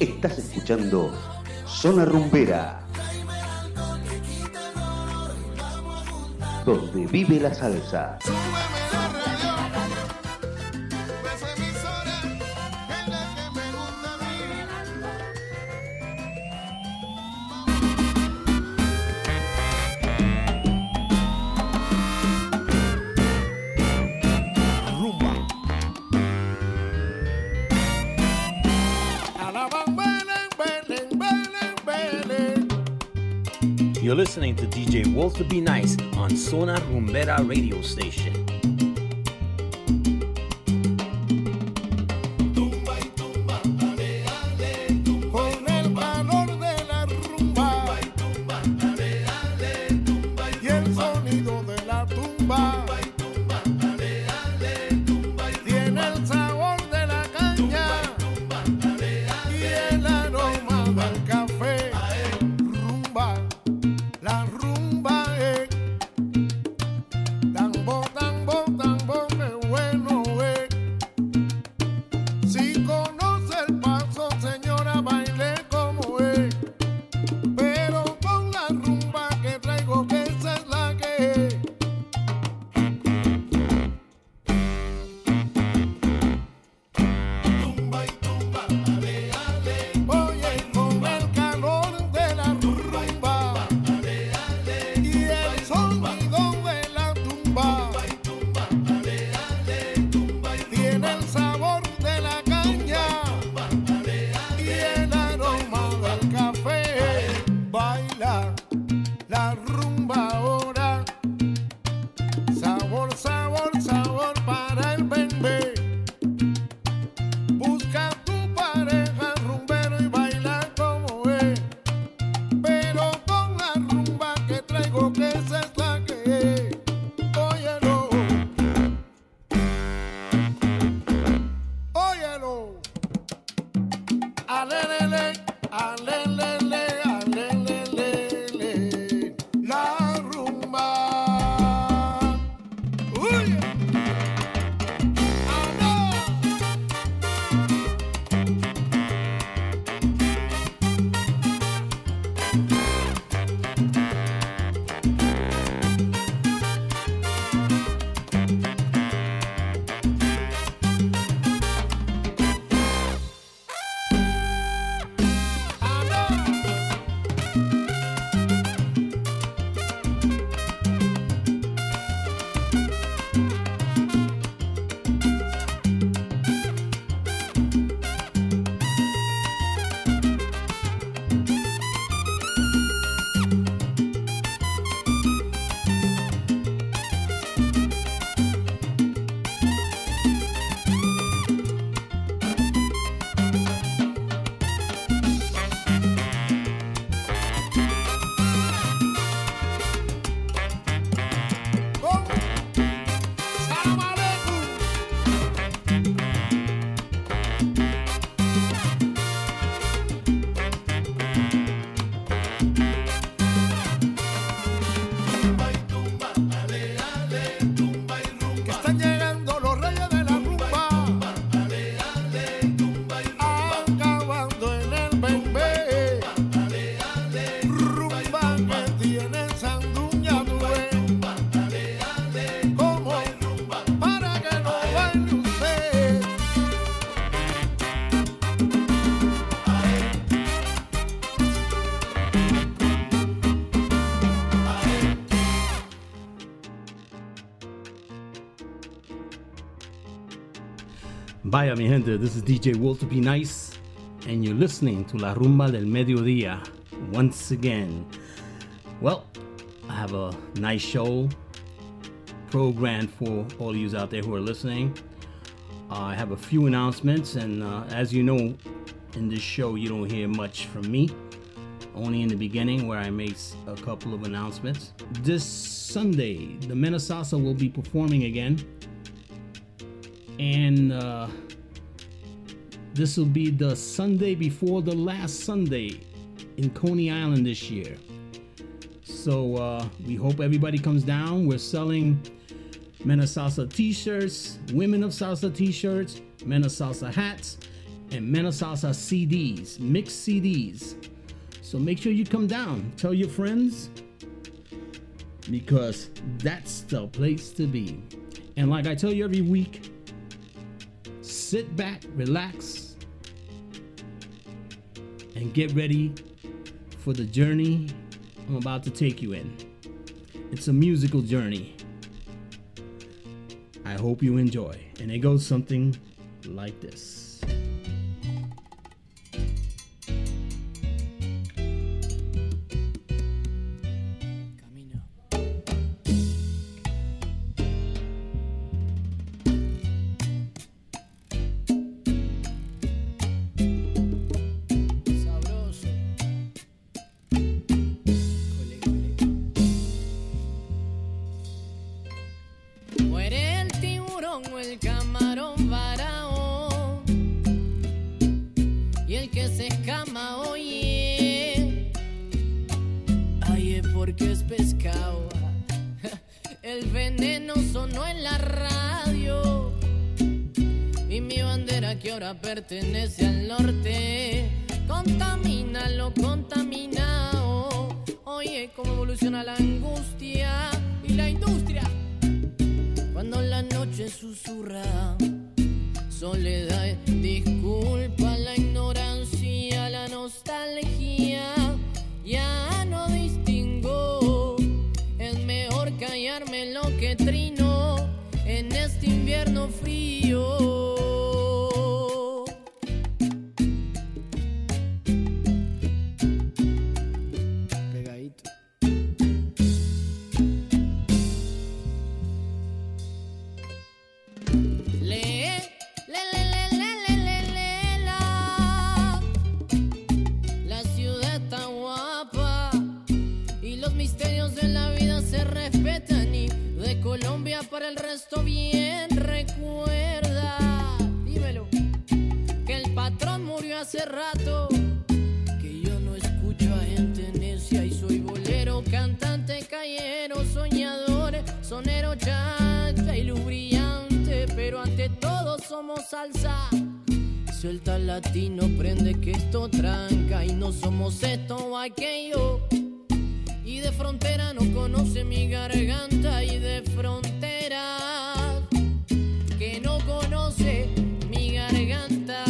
Estás escuchando Zona Rumbera, donde vive la salsa. You're listening to DJ Walter B Nice on Zona Rumbera Radio Station. Vaya mi gente, this is DJ Walter B Nice, and you're listening to La Rumba del Mediodía once again. Well, I have a nice show programmed for all of you out there who are listening. I have a few announcements, and as you know, in this show you don't hear much from me, only in the beginning where I make a couple of announcements. This Sunday, the Menasasa will be performing again. And this will be the Sunday before the last Sunday in Coney Island this year. So we hope everybody comes down. We're selling Menasasa t-shirts, Women of Salsa t-shirts, Menasasa hats, and Menasasa CDs, mixed CDs. So make sure you come down, tell your friends, because that's the place to be. And like I tell you every week, sit back, relax, and get ready for the journey I'm about to take you in. It's a musical journey. I hope you enjoy. And it goes something like this. Pertenece al norte, contamina lo contaminado. Oye, cómo evoluciona la angustia y la industria. Cuando la noche susurra, soledad, disculpa la ignorancia, la nostalgia. Ya no distingo, es mejor callarme lo que trino en este invierno frío. Para el resto bien recuerda, dímelo, que el patrón murió hace rato, que yo no escucho a gente necia y soy bolero, cantante, callero, soñador, sonero, chacha y luz brillante, pero ante todo somos salsa. Suelta el latino, prende que esto tranca y no somos esto o aquello. Y de frontera no conoce mi garganta y de frontera que no conoce mi garganta.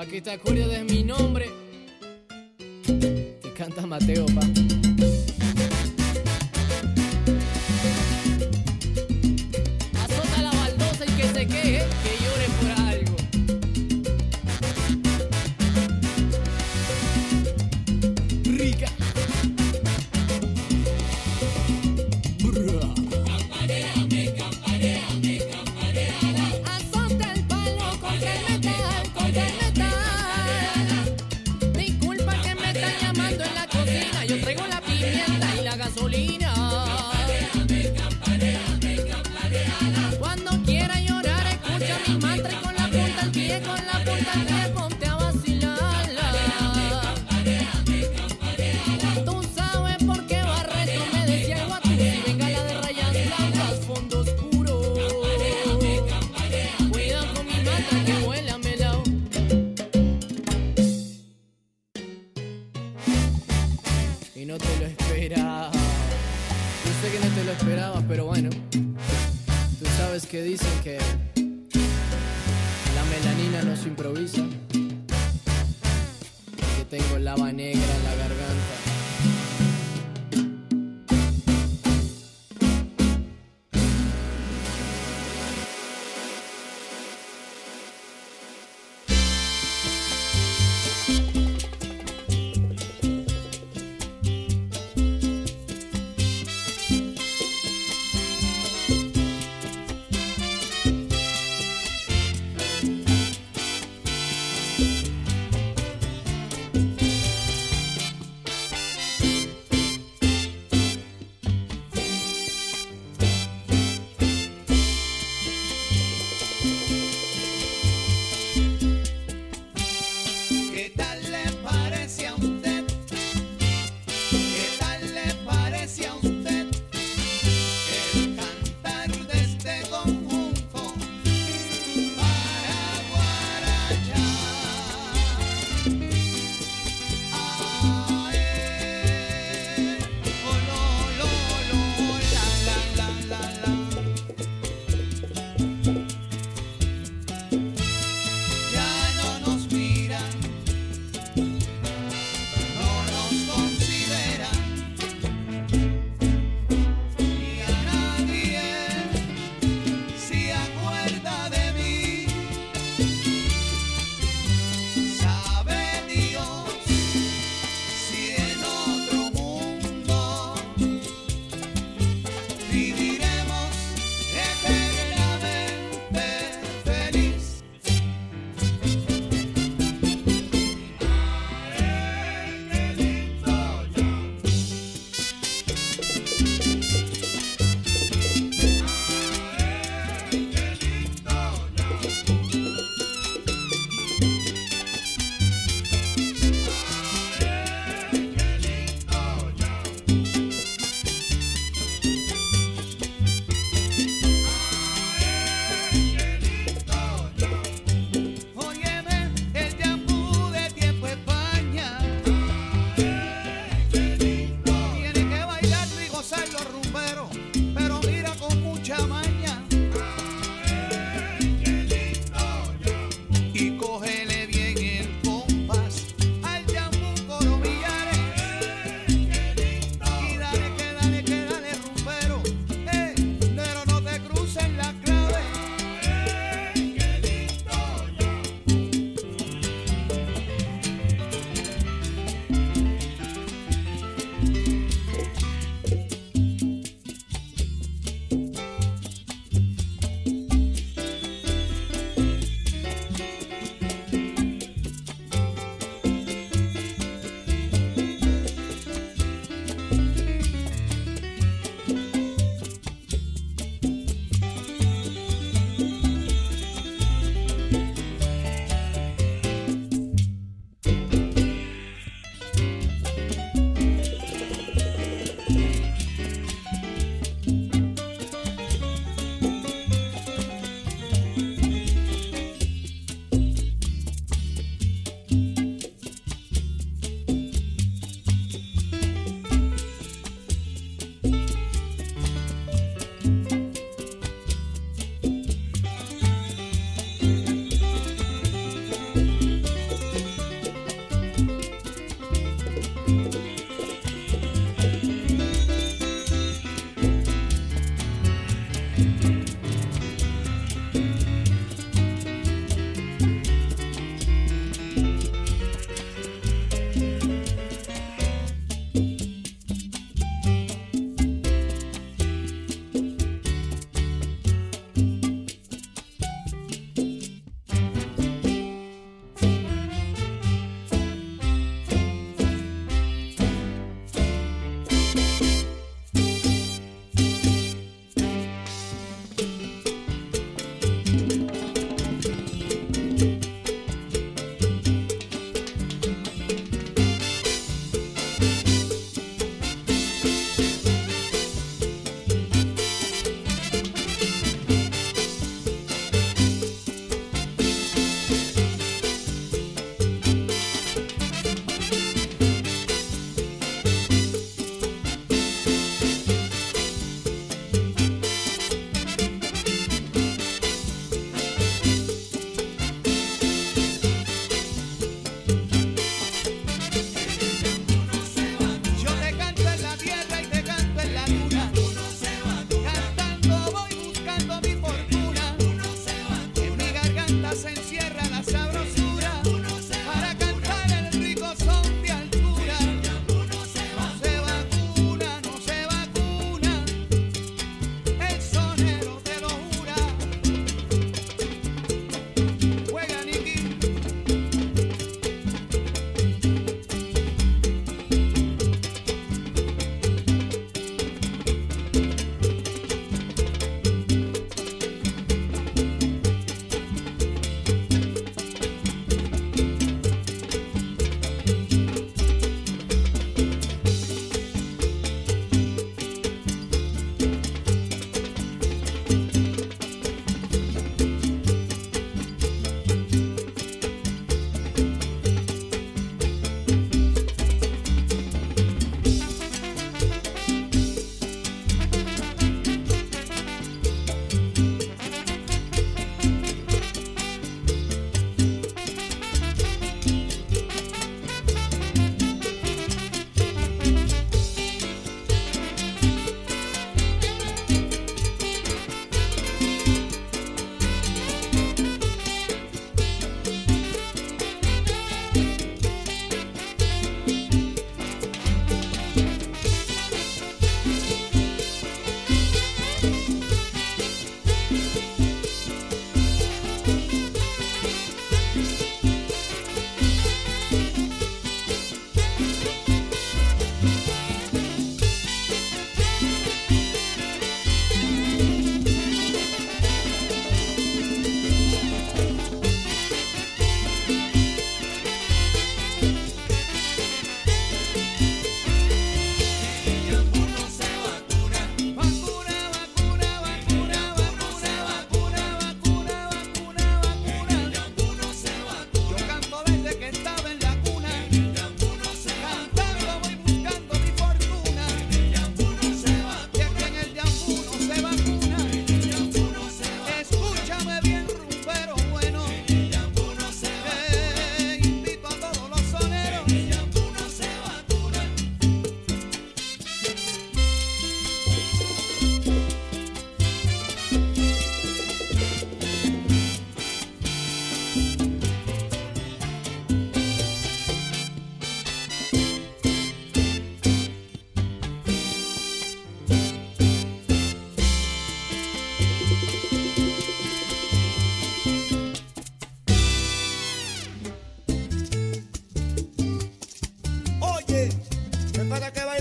Aquí te acuerdas de mi nombre. Te canta Mateo, pa. Azota la baldosa y que se queje, que yo se improvisa. Que tengo lava negra en la garganta.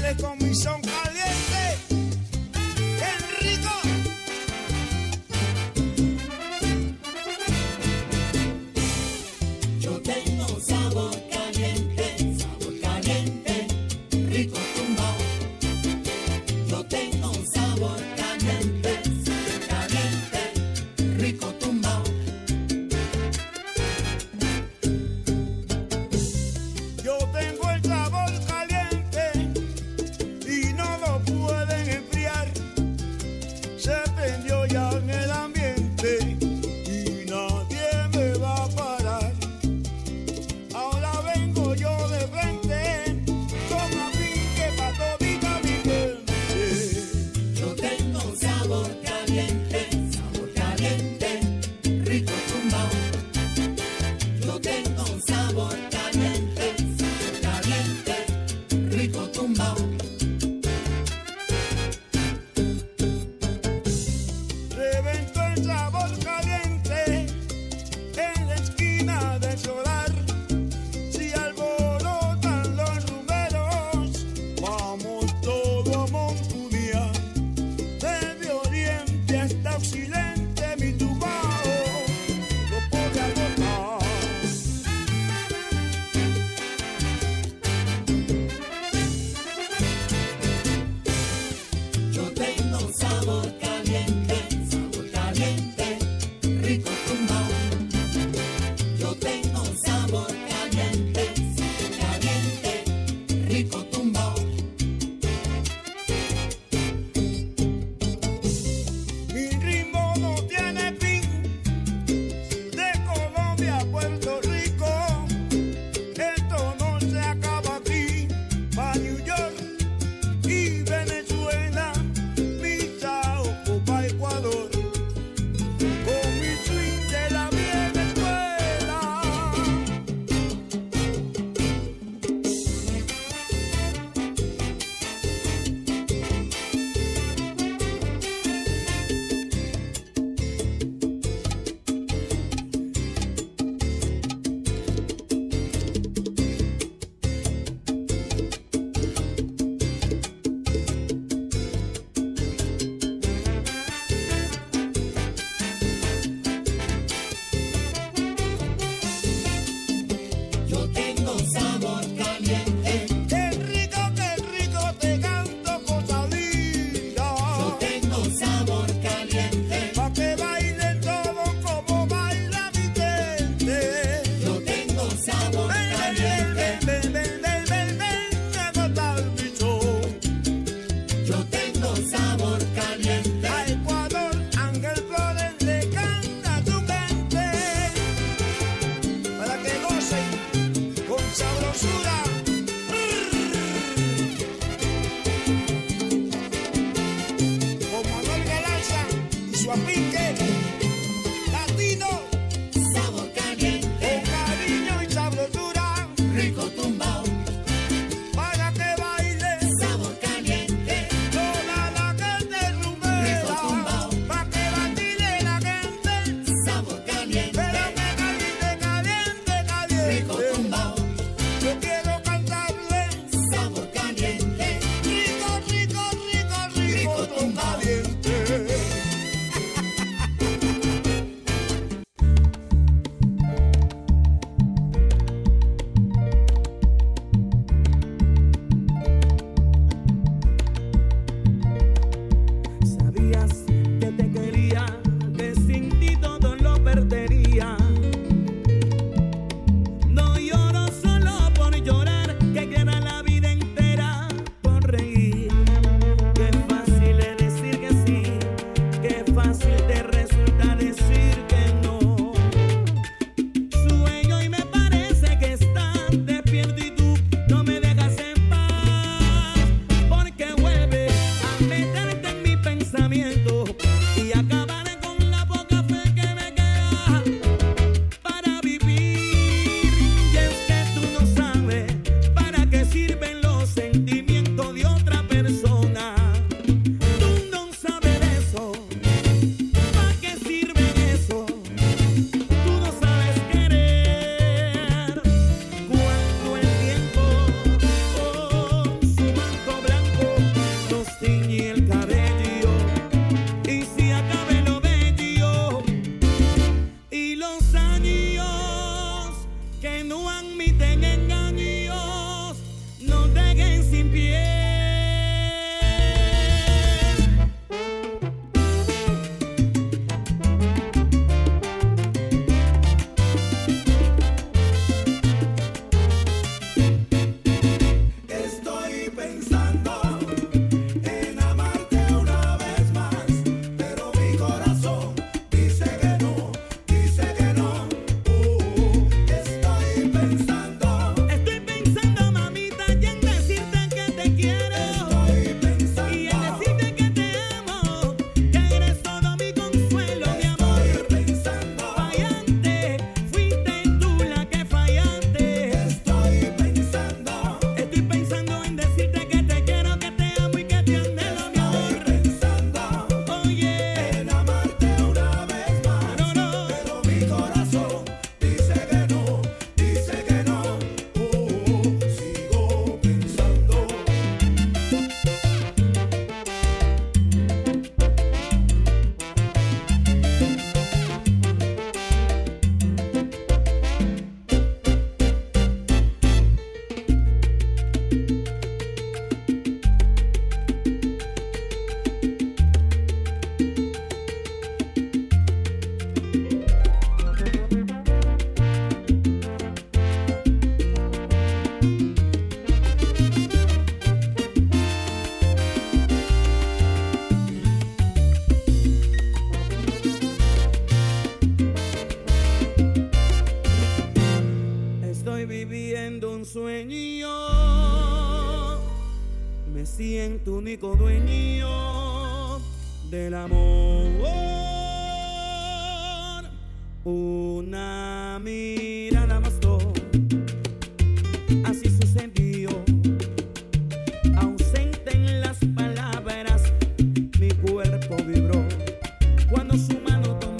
ustedes con mi son caliente. ¡Qué rico! Yo tengo sabor caliente, rico tumbao. Yo tengo sabor caliente, rico tumbao. Yo tengo el sabor caliente y no lo pueden enfriar. Se prendió ya en el ambiente y nadie me va a parar. Ahora vengo yo de frente con afinque pa' todita mi gente. Yo tengo sabor caliente, rico tumbao. Yo tengo sabor caliente, rico tumbao. Reventó el sabor caliente en la esquina del solar. Si alborotan los rumberos, vamos todo a Montunia. Desde Oriente hasta Occidente, mi tumbao no puede agotar. Yo tengo sabor caliente, rico tumbao. Yo tengo estoy viviendo un sueño, me siento único dueño del amor. Una mirada bastó, así sucedió, ausente en las palabras, mi cuerpo vibró cuando su mano tomó.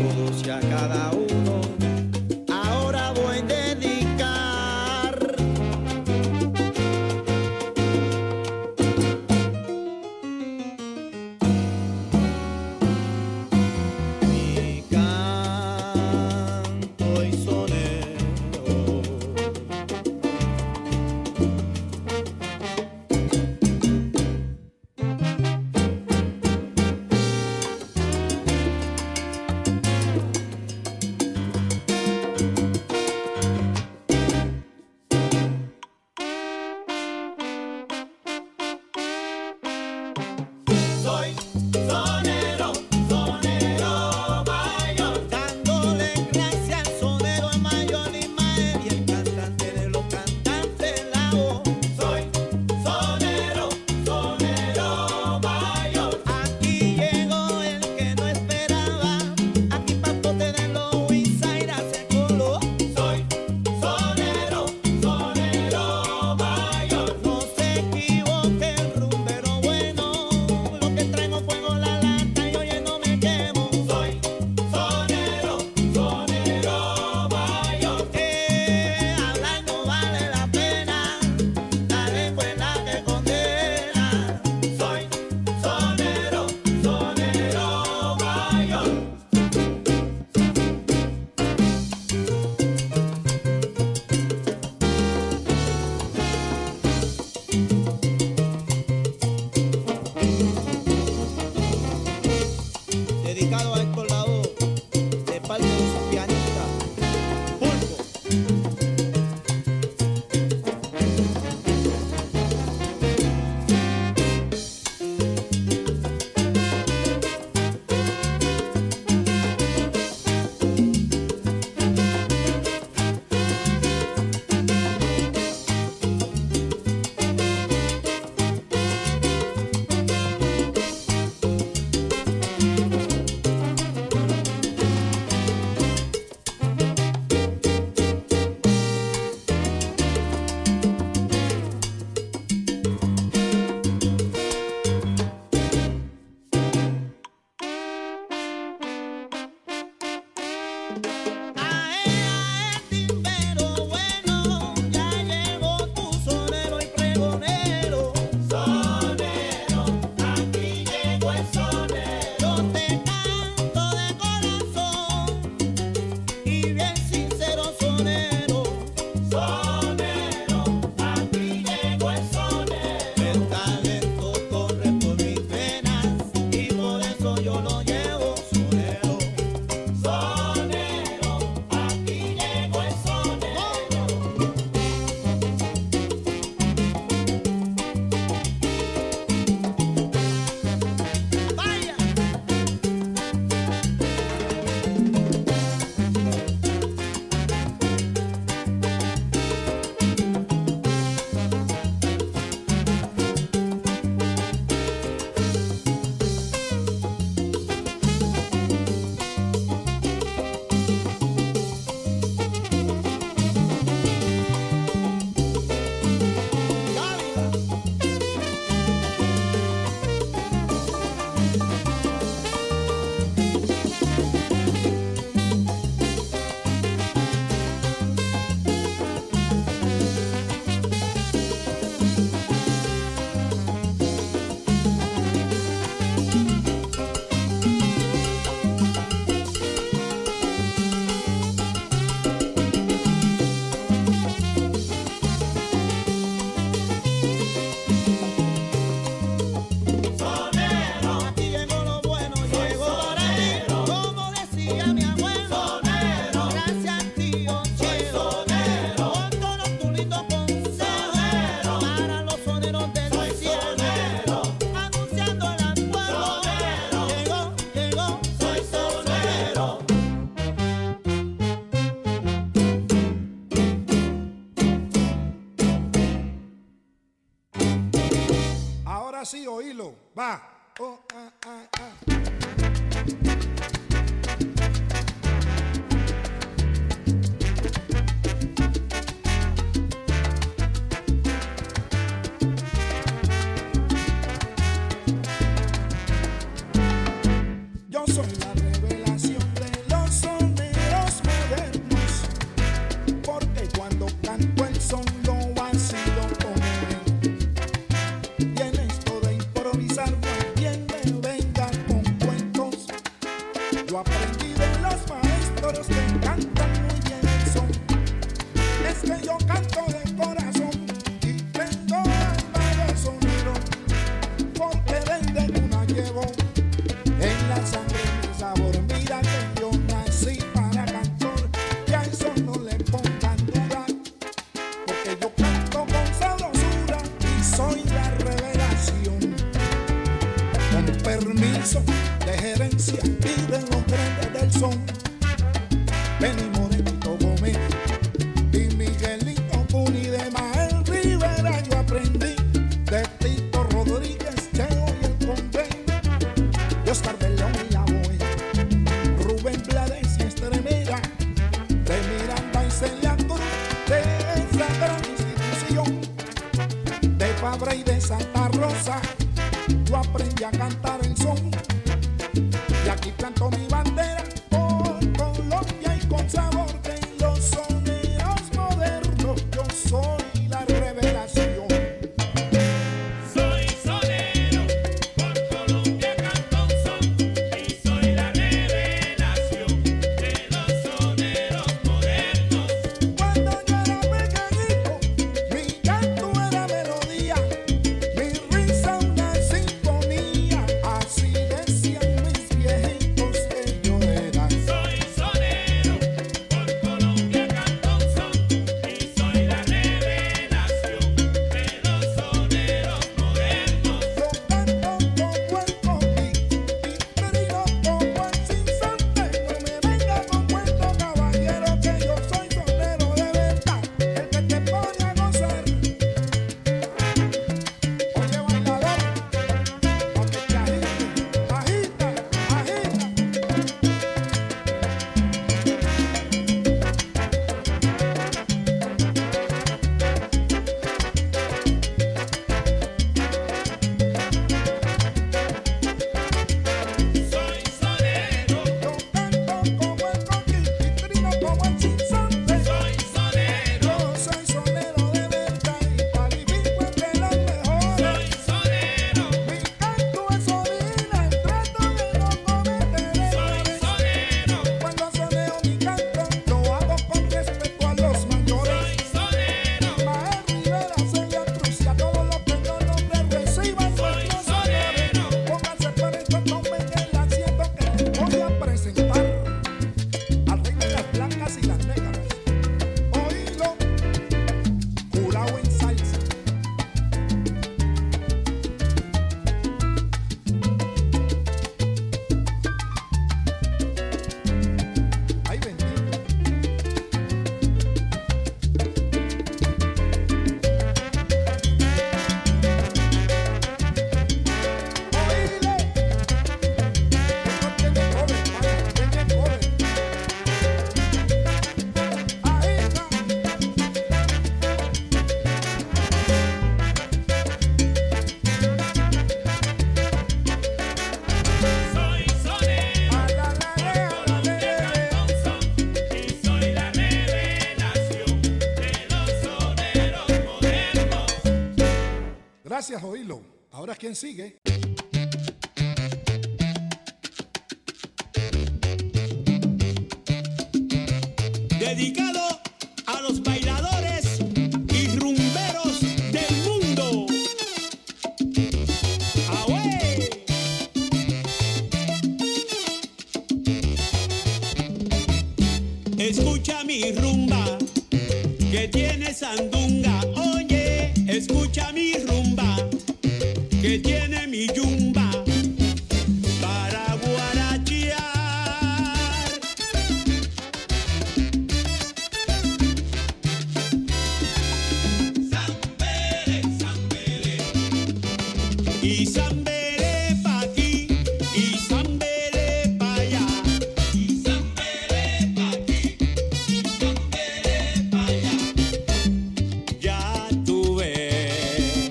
todos y a cada uno ahora voy a dedicar. Mi canto y sonero dedicado a Hector Lavoe, de parte de su pianista, Pulpo. Así oílo, va. Oh, ah, ah, ah. Yo soy la revelación de los Gracias, oírlo. Ahora, ¿quién sigue? Dedicado a los bailadores y rumberos del mundo. ¡Away! Escucha mi rumba, que tiene sandunga. Oye, escucha mi rumba, que tiene mi yumba para guarachear. Samberé, samberé. Y samberé pa' aquí, y samberé pa' allá. Y samberé pa' aquí, y samberé pa' allá. Ya tú ves.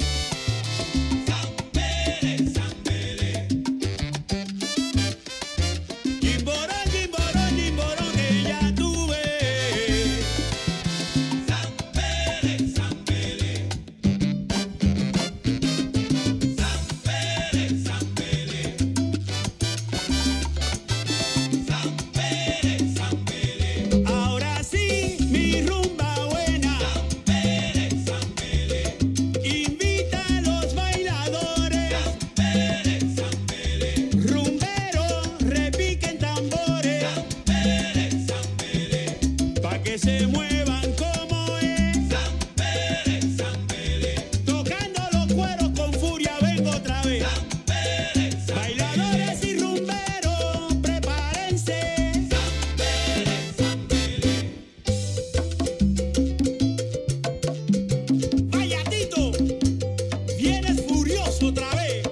Samberé, samberé. pa' que se muevan como es. San Pérez, tocando los cueros con furia vengo otra vez. San Pérez, bailadores y rumberos, prepárense. San Pérez. Vaya Tito, vienes furioso otra vez.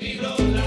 Milola.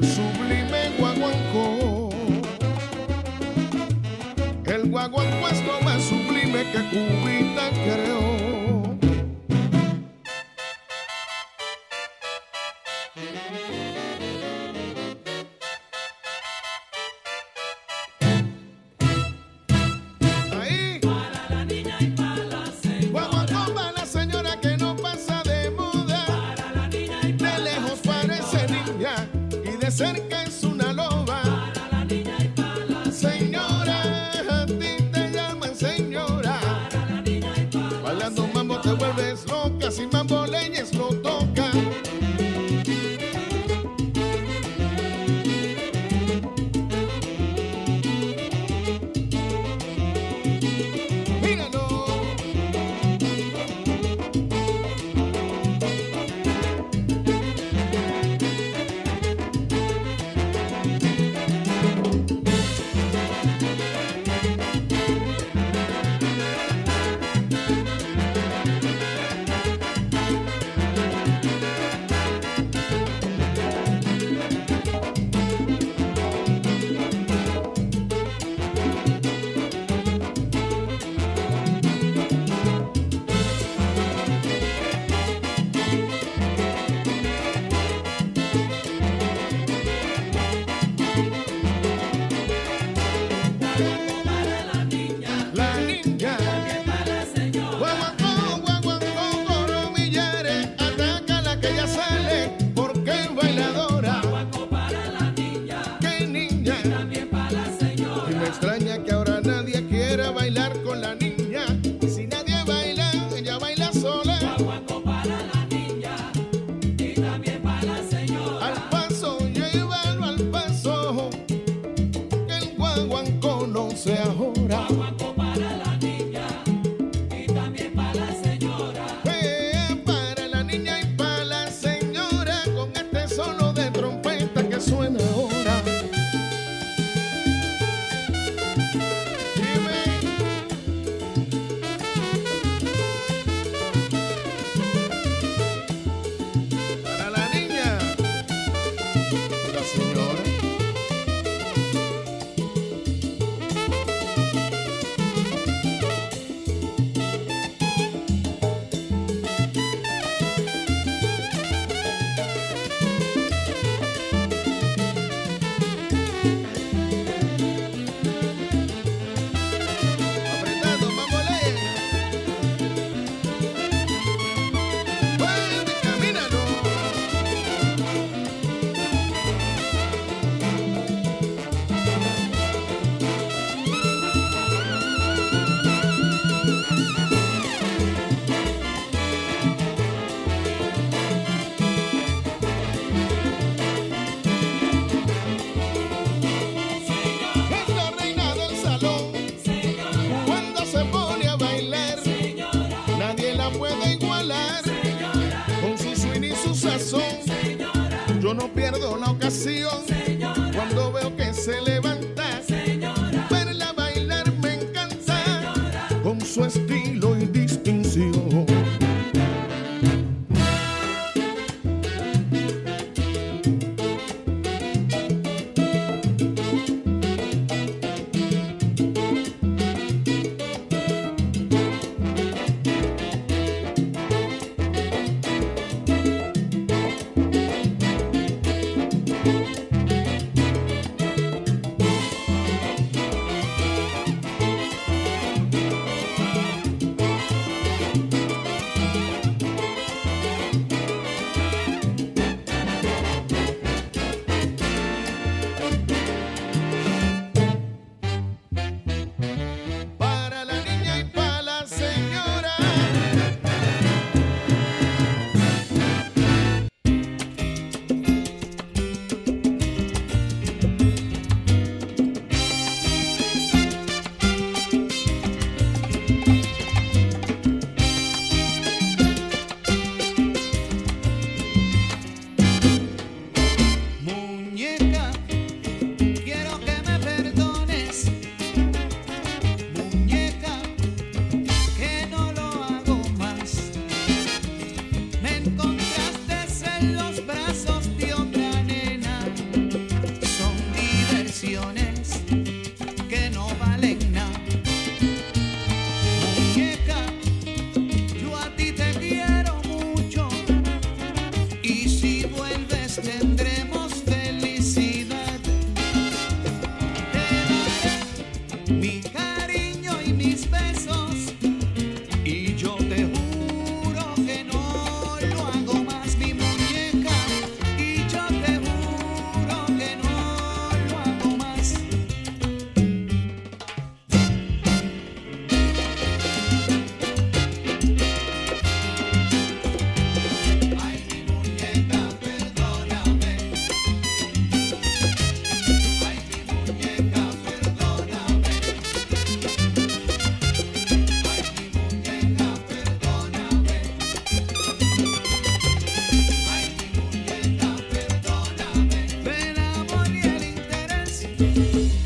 del sublime guaguancó. El guaguancó es lo más sublime que Cubita creó. Cerca es una loba, para la niña y para la señora. Señora, a ti te llaman señora, para la niña y para la señora. Bailando mambo te vuelves loca, si Mambo Legends lo toca.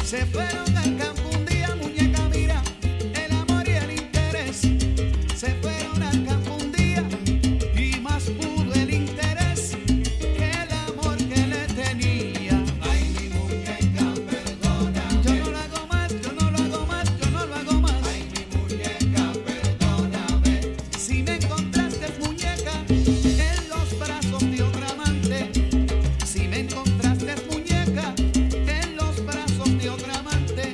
se fueron del campo un día, muñeca, mira, el amor y el interés, se fueron al campo un día, y más pudo el interés que el amor que le tenía. Ay, mi muñeca, perdona. Yo no lo hago más, yo no lo hago más, yo no lo hago más. Ay, mi muñeca, perdóname. Si me encontraste, muñeca, en los brazos de otra amante, si me encontraste, muñeca, en los brazos de otra amante.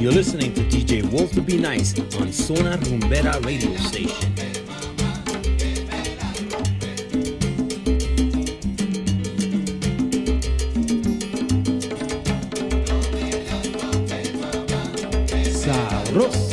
You're listening to DJ Walter B Nice on Zona Rumbera Radio Station. Sabroso.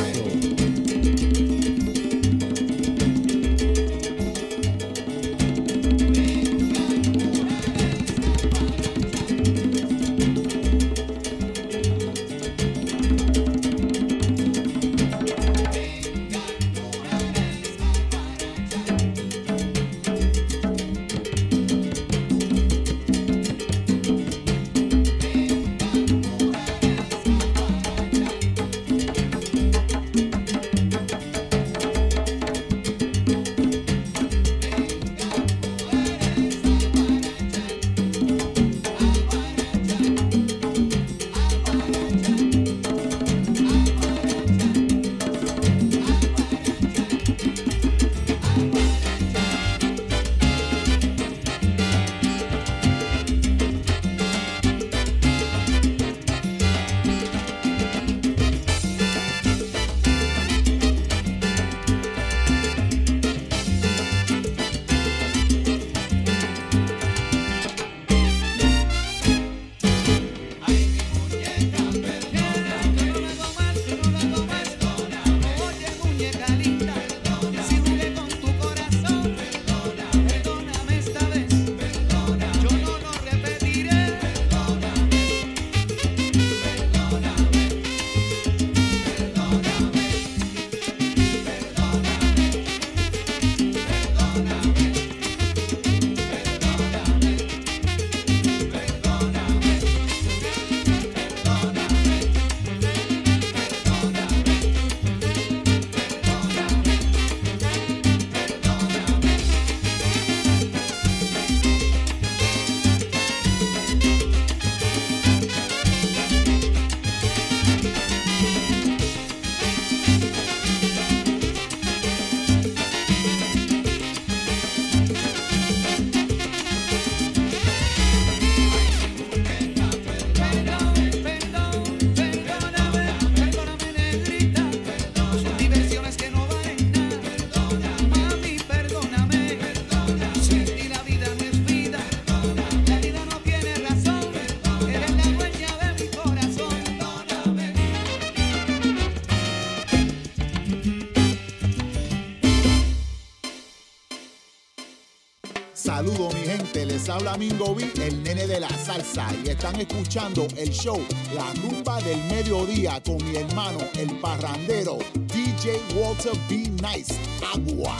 Saludos mi gente, les habla Mingo B, el nene de la salsa, y están escuchando el show La Rumba del Mediodía con mi hermano, el parrandero, DJ Walter B. Nice. Agua.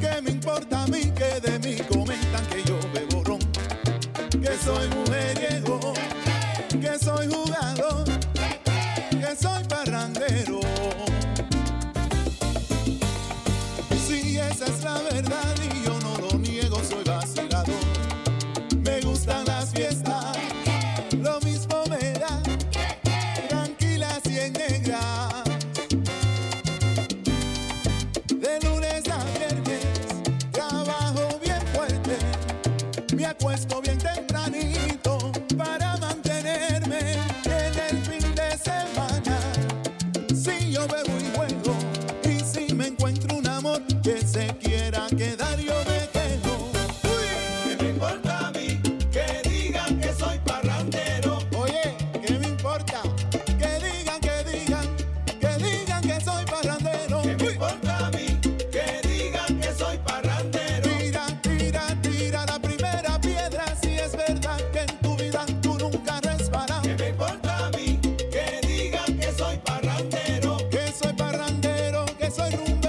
¿Qué me importa a mí que de mí comentan que yo bebo ron? Que soy mujeriego, que soy jugador, que soy parrandero. Sí, esa es la verdad y yo no lo niego, soy vacilador. Me gustan las fiestas, lo mismo me da, tranquilas y en negras. De lunes a viernes, trabajo bien fuerte, me acuesto bien tempranito para mantenerme en el fin de semana. Que se quiera quedar yo me quedo. ¿Qué me importa a mí que digan que soy parrandero? Oye, ¿qué me importa? Que digan que soy parrandero. ¿Qué me importa a mí que digan que soy parrandero? Tira la primera piedra si es verdad que en tu vida tú nunca resbalas. ¿Qué me importa a mí que digan que soy parrandero? Que soy parrandero, que soy rumbero.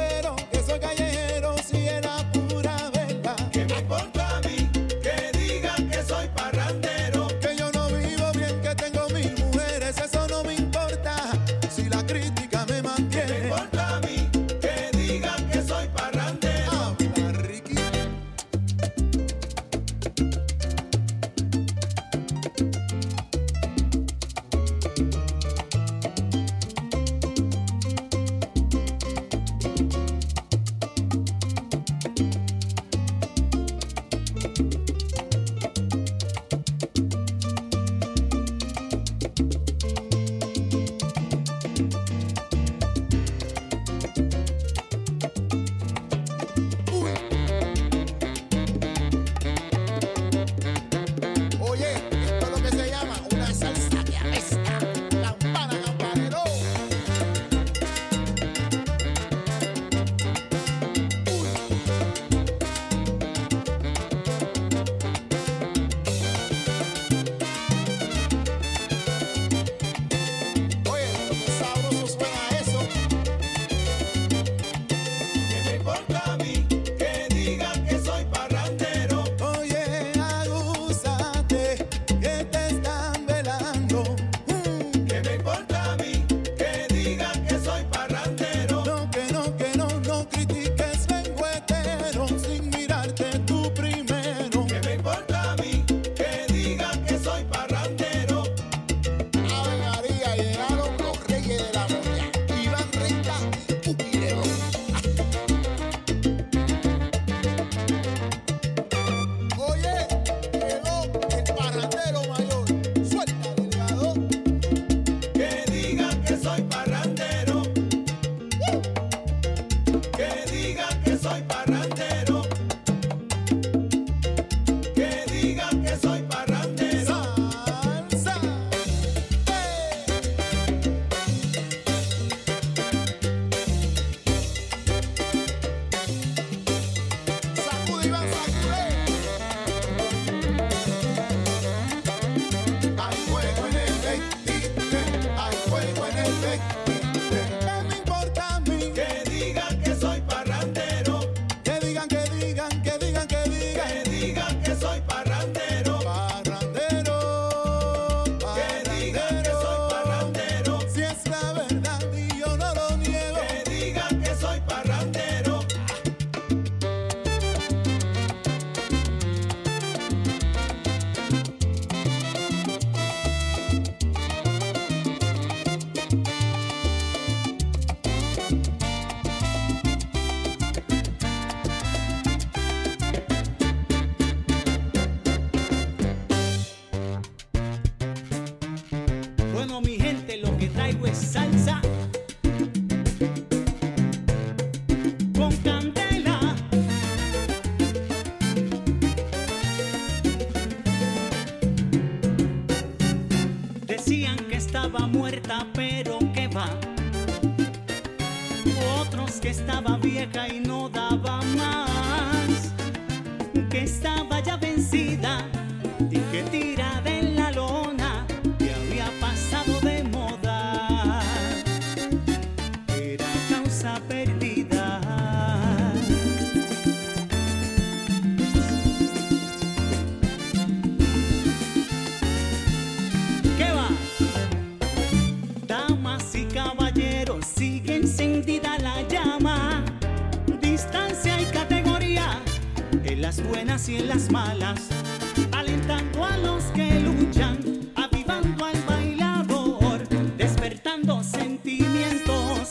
Alentando a los que luchan, avivando al bailador, despertando sentimientos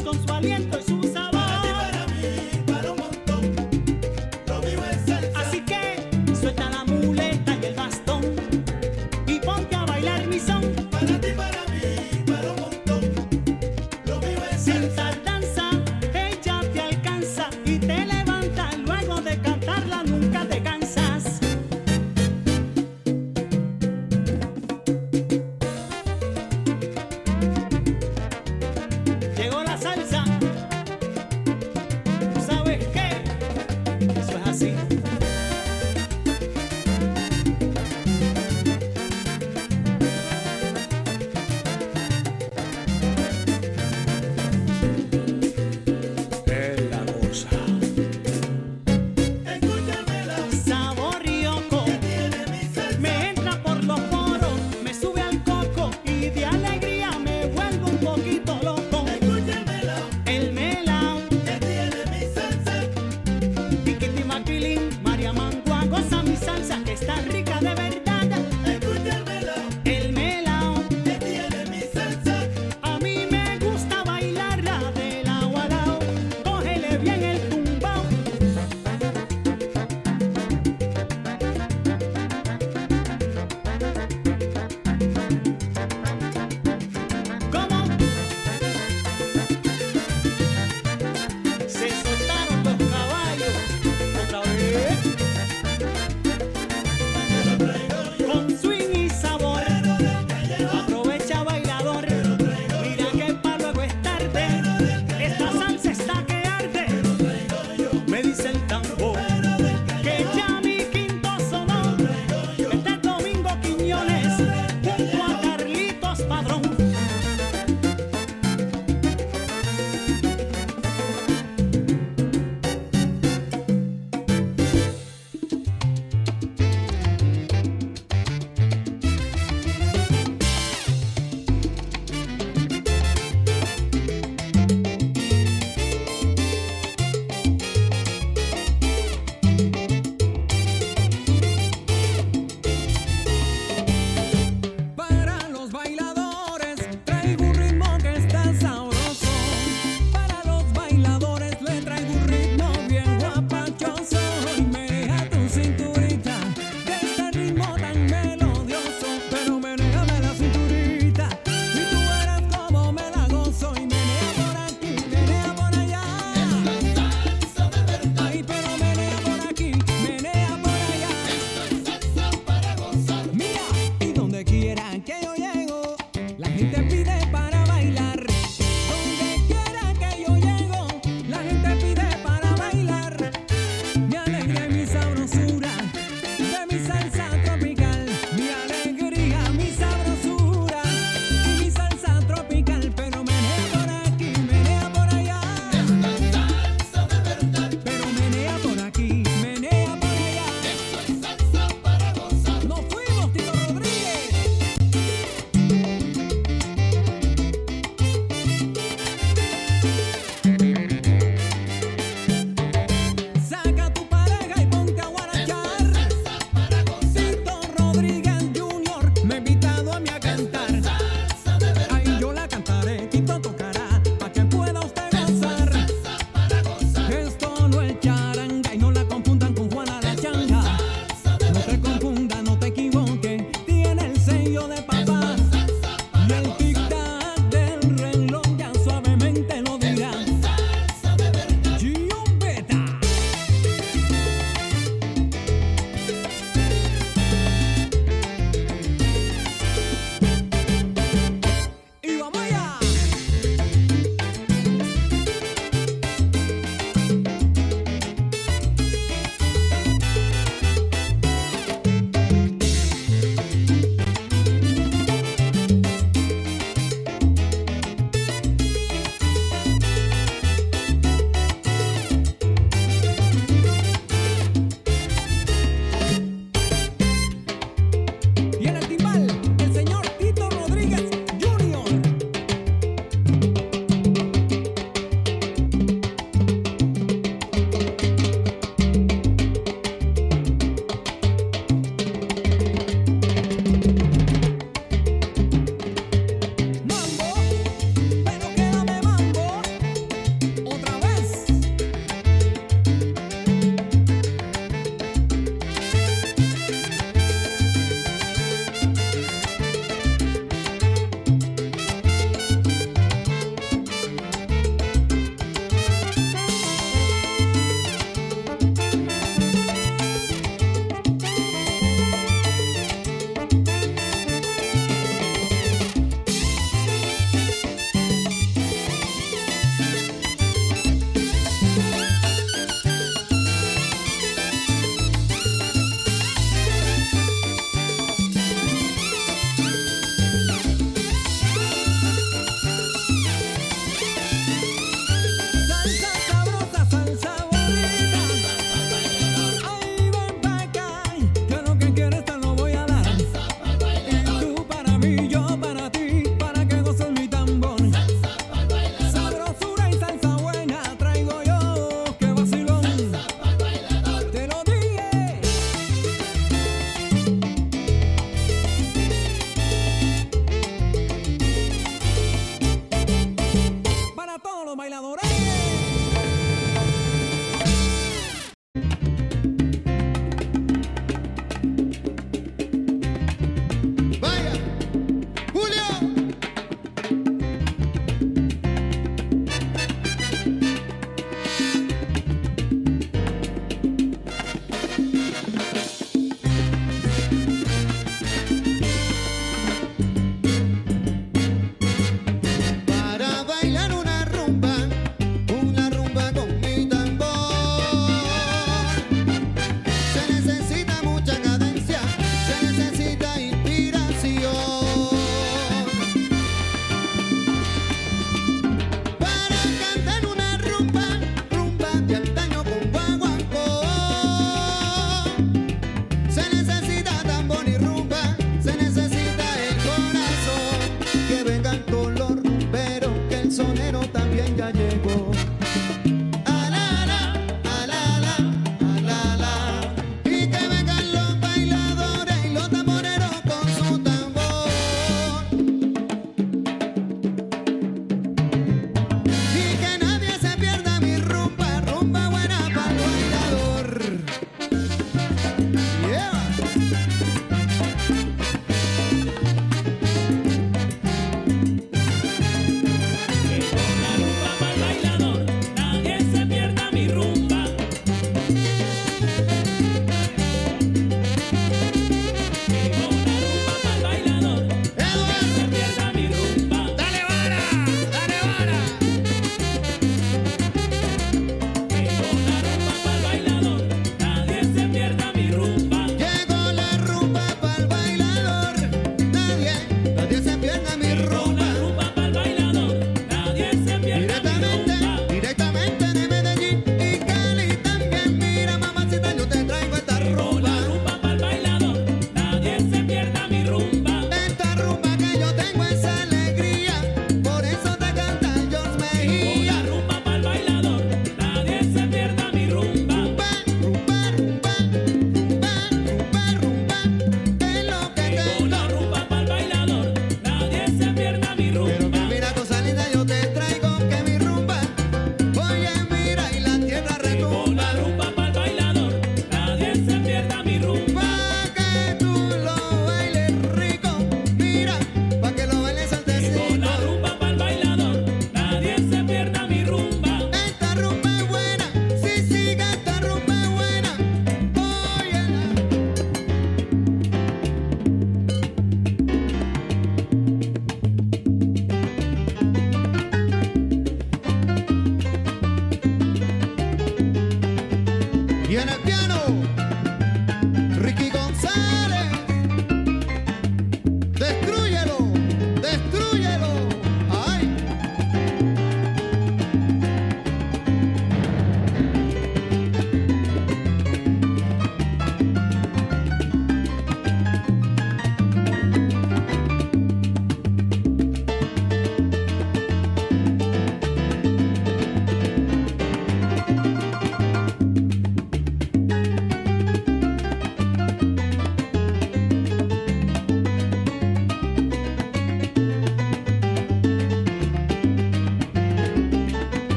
con su aliento y su sabor.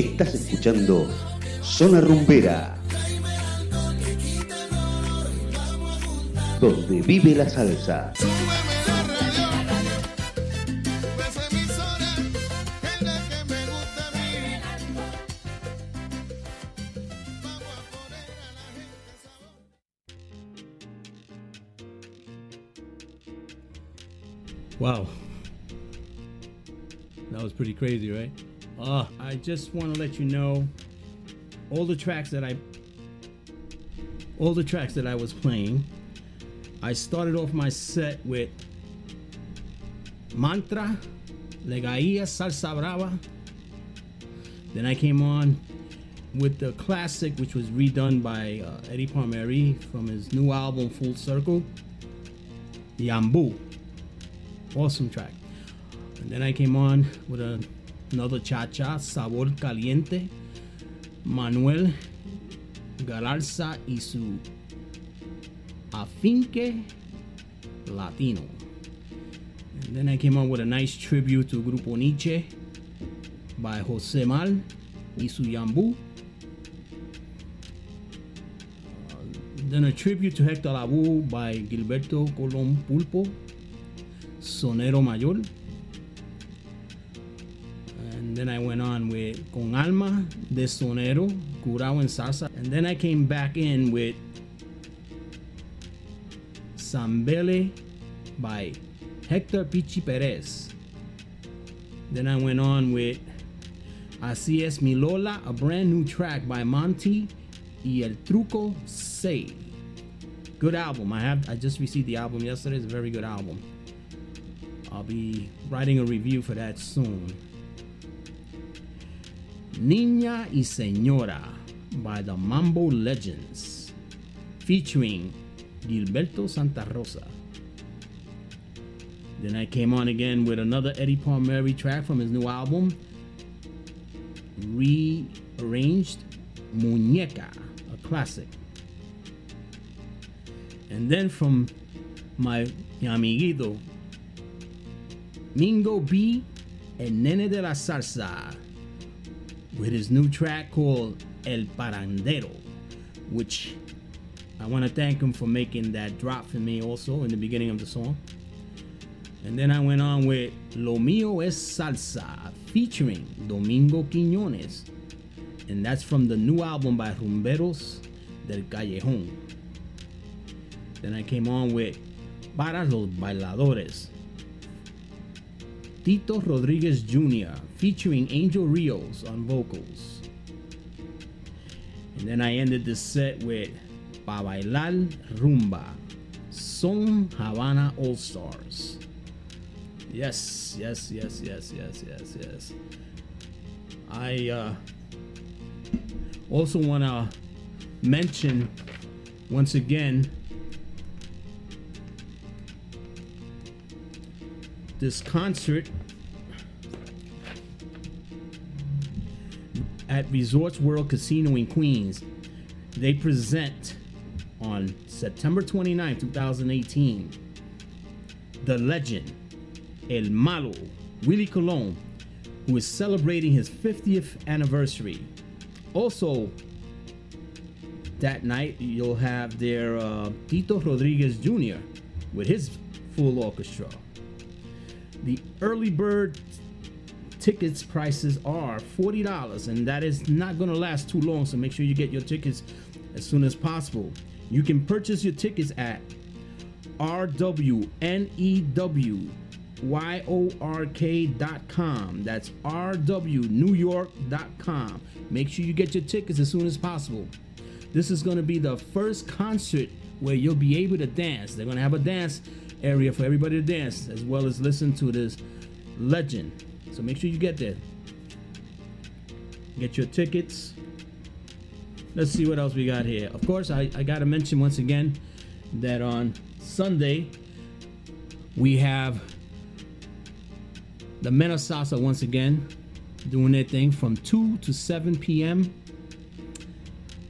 Estás escuchando Zona Rumbera, donde vive la salsa. Wow, that was pretty crazy, right? I just want to let you know all the tracks that I was playing. I started off my set with Mantra Le Gaía Salsa Brava. Then I came on with the classic, which was redone by Eddie Palmieri from his new album Full Circle Yambu. Awesome track. And then I came on with another cha-cha, Sabor Caliente, Manuel Galarza y su Afinque Latino. And then I came on with a nice tribute to Grupo Niche by José Mal y su Yambú. Then a tribute to Hector Lavoe by Gilberto Colón Pulpo, Sonero Mayor. And then I went on with Con Alma de Sonero, Curao en Sasa. And then I came back in with Zambele by Hector Pichi Perez. Then I went on with Así es Milola, a brand new track by Monty y el Truco Se. Good album. I just received the album yesterday. It's a very good album. I'll be writing a review for that soon. Niña y Señora by the Mambo Legends, featuring Gilberto Santa Rosa. Then I came on again with another Eddie Palmieri track from his new album, Rearranged Muñeca, a classic. And then from my amiguito Mingo B and Nene de la Salsa with his new track called El Parandero, which I want to thank him for making that drop for me also in the beginning of the song. And then I went on with Lo Mío Es Salsa featuring Domingo Quiñones, and that's from the new album by Rumberos del Callejón. Then I came on with Para los Bailadores, Tito Rodriguez Jr. featuring Angel Rios on vocals. And then I ended the set with Pa Bailar Rumba, Son Havana All Stars. Yes. I also want to mention once again this concert at Resorts World Casino in Queens. They present on September 29, 2018, the legend, El Malo, Willie Colon, who is celebrating his 50th anniversary. Also, that night, you'll have their Tito Rodriguez Jr. with his full orchestra. The early bird tickets prices are $40, and that is not going to last too long, so make sure you get your tickets as soon as possible. You can purchase your tickets at rwnewyork.com. That's rwnewyork.com. Make sure you get your tickets as soon as possible. This is going to be the first concert where you'll be able to dance. They're going to have a dance area for everybody to dance, as well as listen to this legend. So make sure you get there. Get your tickets. Let's see what else we got here. Of course, I got to mention once again that on Sunday, we have the Menasasa once again doing their thing from 2 to 7 p.m.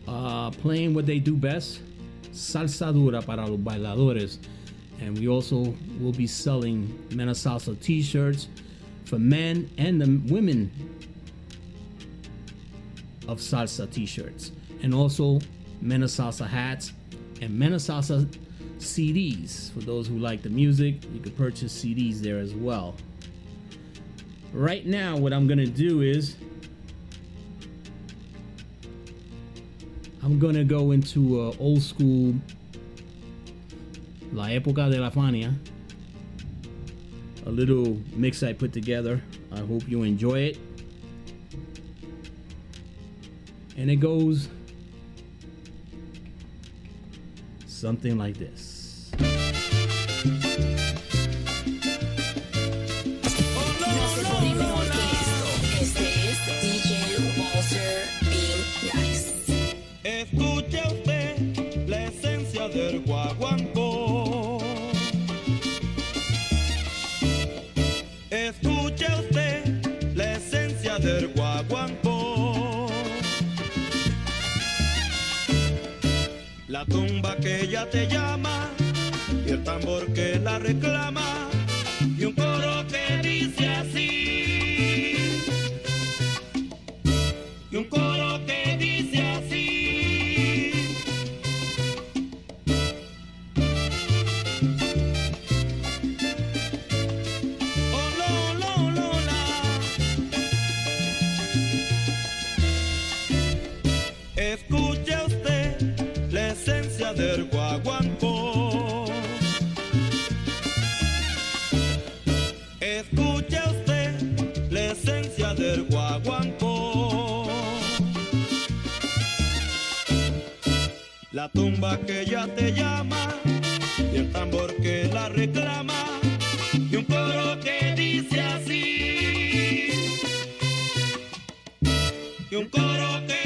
Playing what they do best, Salsa Dura para los Bailadores. And we also will be selling Menasasa t-shirts for men and the women of salsa t-shirts, and also Menasasa hats and Menasasa CDs. For those who like the music, you can purchase CDs there as well. Right now, what I'm gonna do is I'm gonna go into old school La Época de la Fania, a little mix I put together. I hope you enjoy it. And it goes something like this. La tumba que ya te llama, y el tambor que la reclama, y un coro que dice así, y un coro que dice así. Oh, lo, lo, lo, la. Escucha usted esencia del guaguancó. Escucha usted la esencia del guaguancó. La tumba que ya te llama, y el tambor que la reclama, y un coro que dice así, y un coro que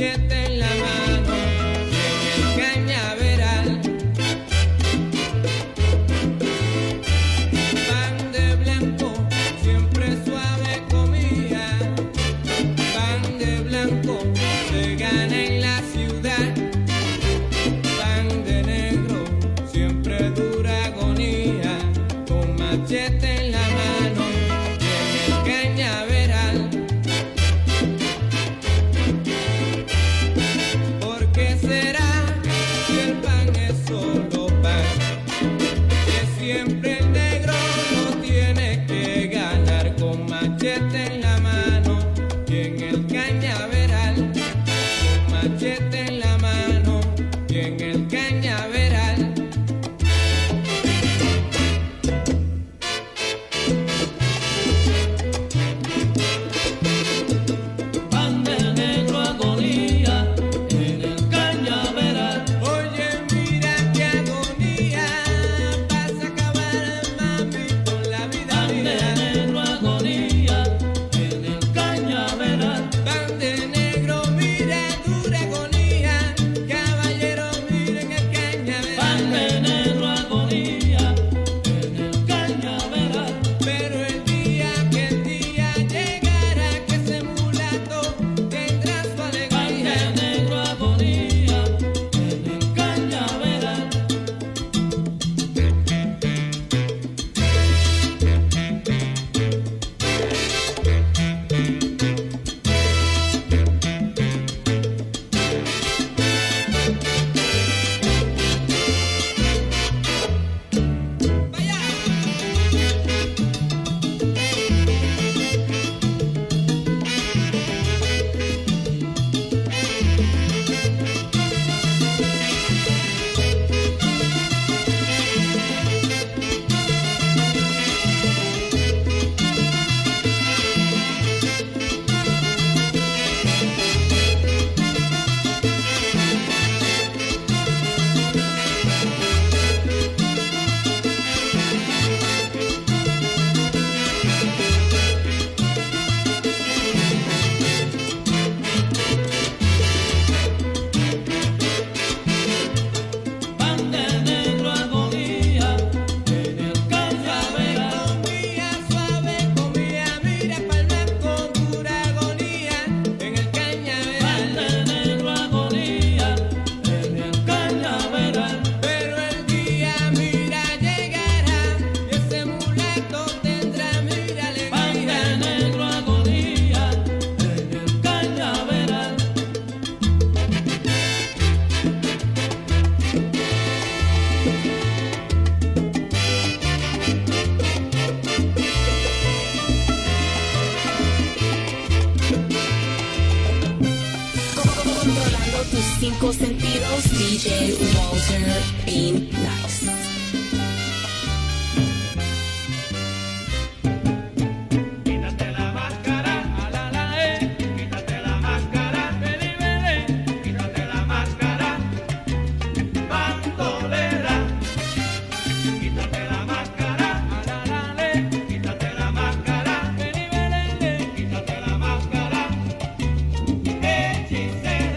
machete en la mano y en el cañaveral, pan de blanco siempre suave comía, pan de blanco se gana en la ciudad, pan de negro siempre dura agonía, con machete en la mano y en el cañaveral. DJ Walter B Nice. Quítate la máscara, alalae, quítate la máscara, vení, vení, quítate la máscara, bandolera, quítate la máscara, alalae, quítate la máscara, vení, vení, quítate la máscara, hechicera.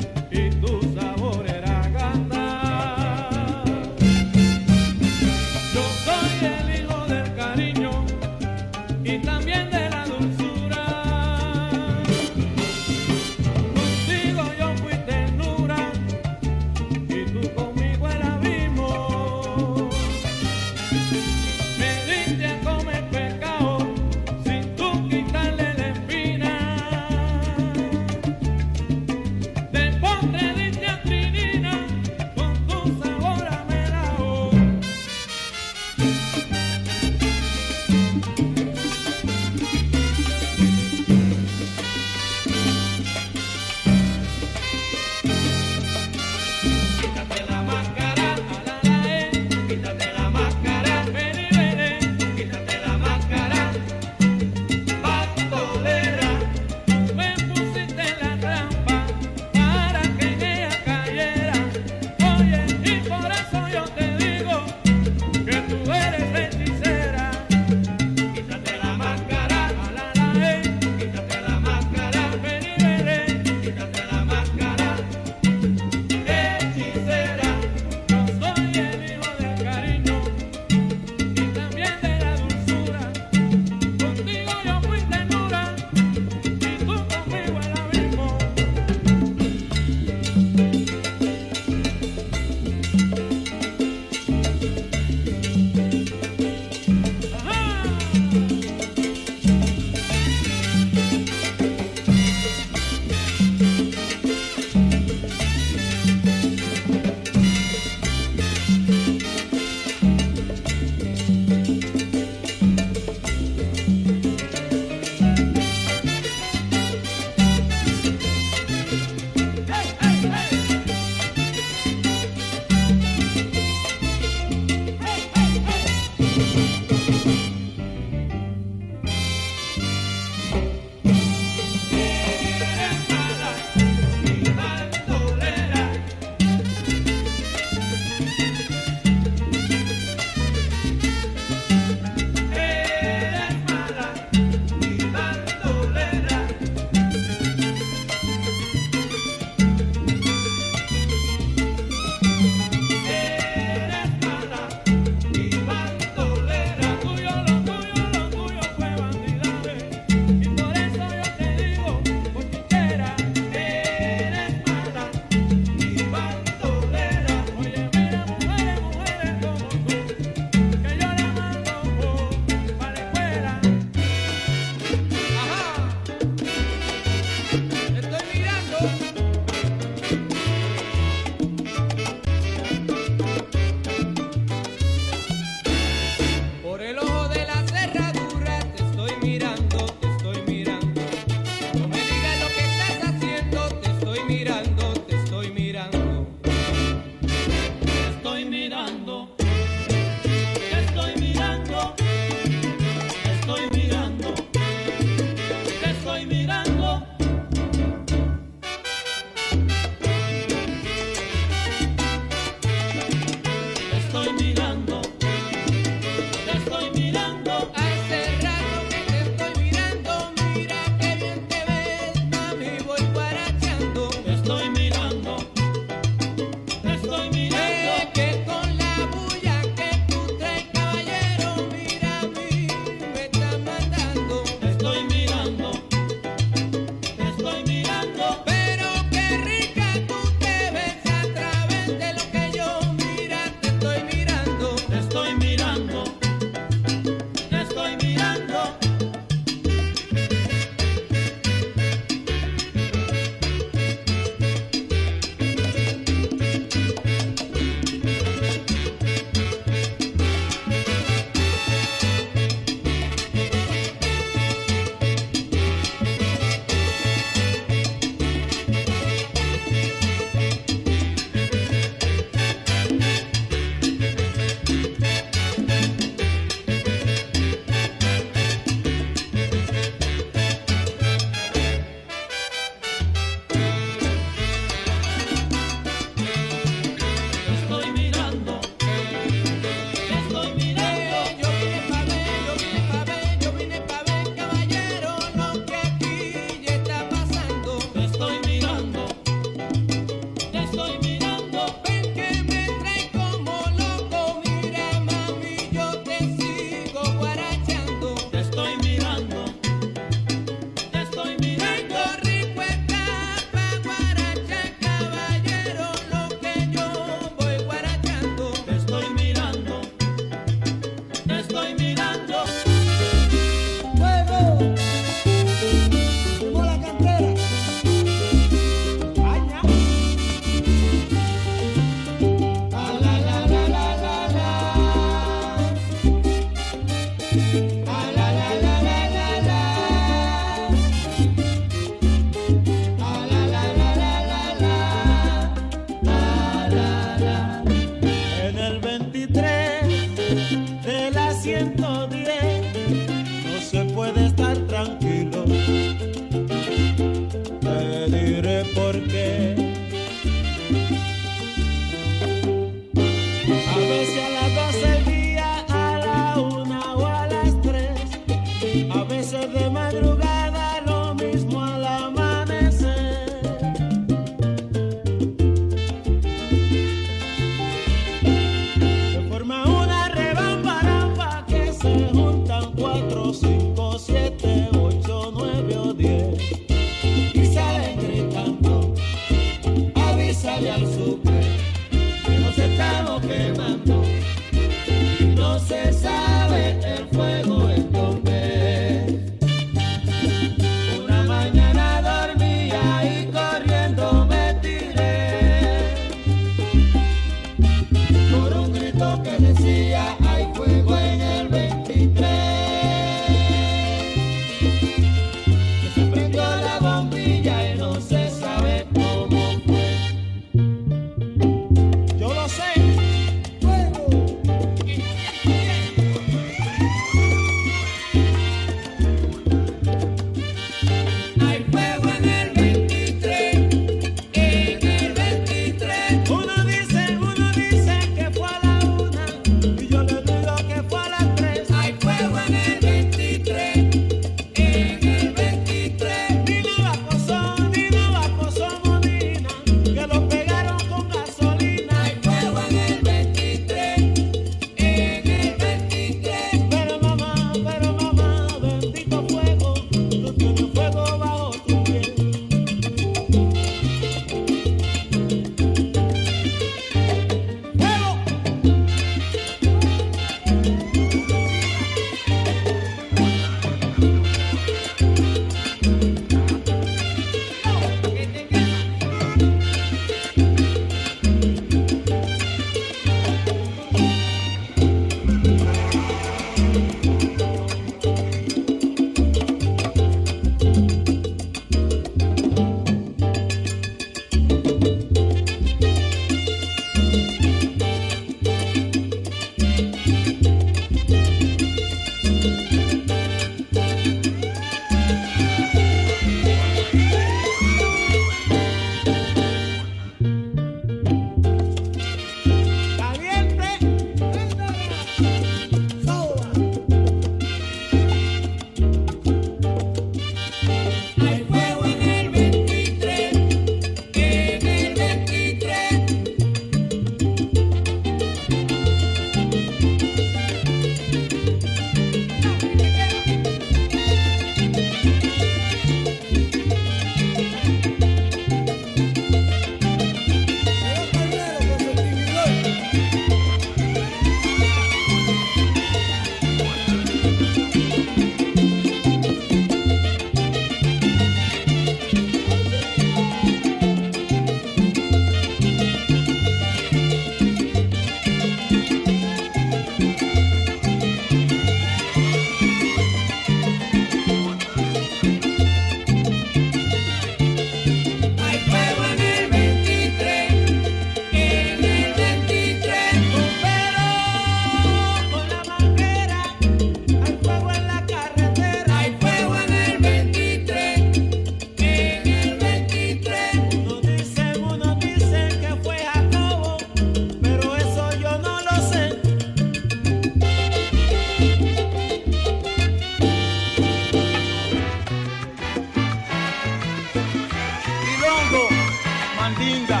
Mandinga.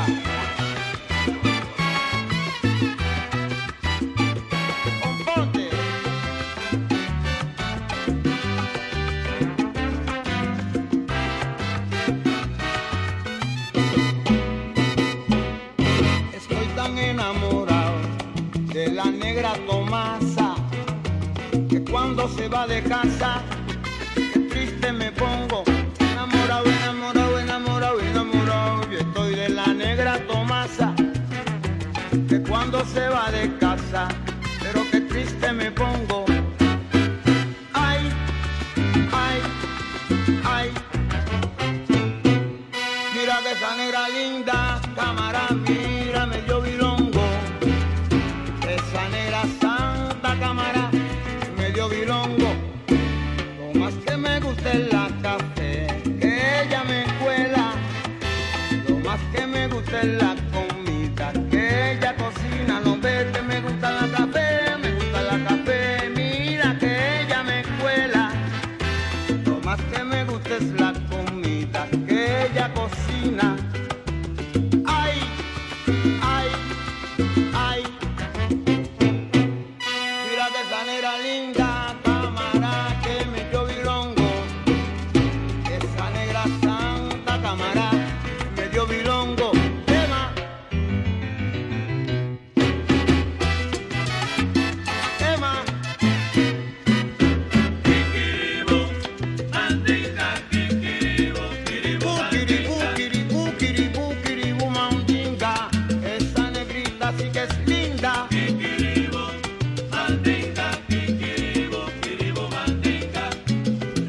Estoy tan enamorado de la negra Tomasa, que cuando se va de casa, qué triste me pongo. Enamorado, enamorado, enamorado, enamorado. Yo estoy de la negra Tomasa, que cuando se va de casa, pero qué triste me pongo. Ay, ay, ay. Mira que esa negra linda, cámara, mírame yo bilongo. Esa negra santa, cámara, me dio bilongo. Lo más que me gusta es la café, que ella me cuela. Lo más que me gusta es la comida, que ella cocina. Lo ves que me gusta la café, me gusta la café. Mira que ella me cuela. Lo más que me gusta es la comida, que ella cocina. Ay, ay, ay. Mira que esa negra linda, cámara, que me dio bilongo. Esa negra santa, cámara, que me dio bilongo. Tema. Tema. Kukiribú, kiribú, kiribú, kiribú, mandinga. Esa negrita sí que es linda.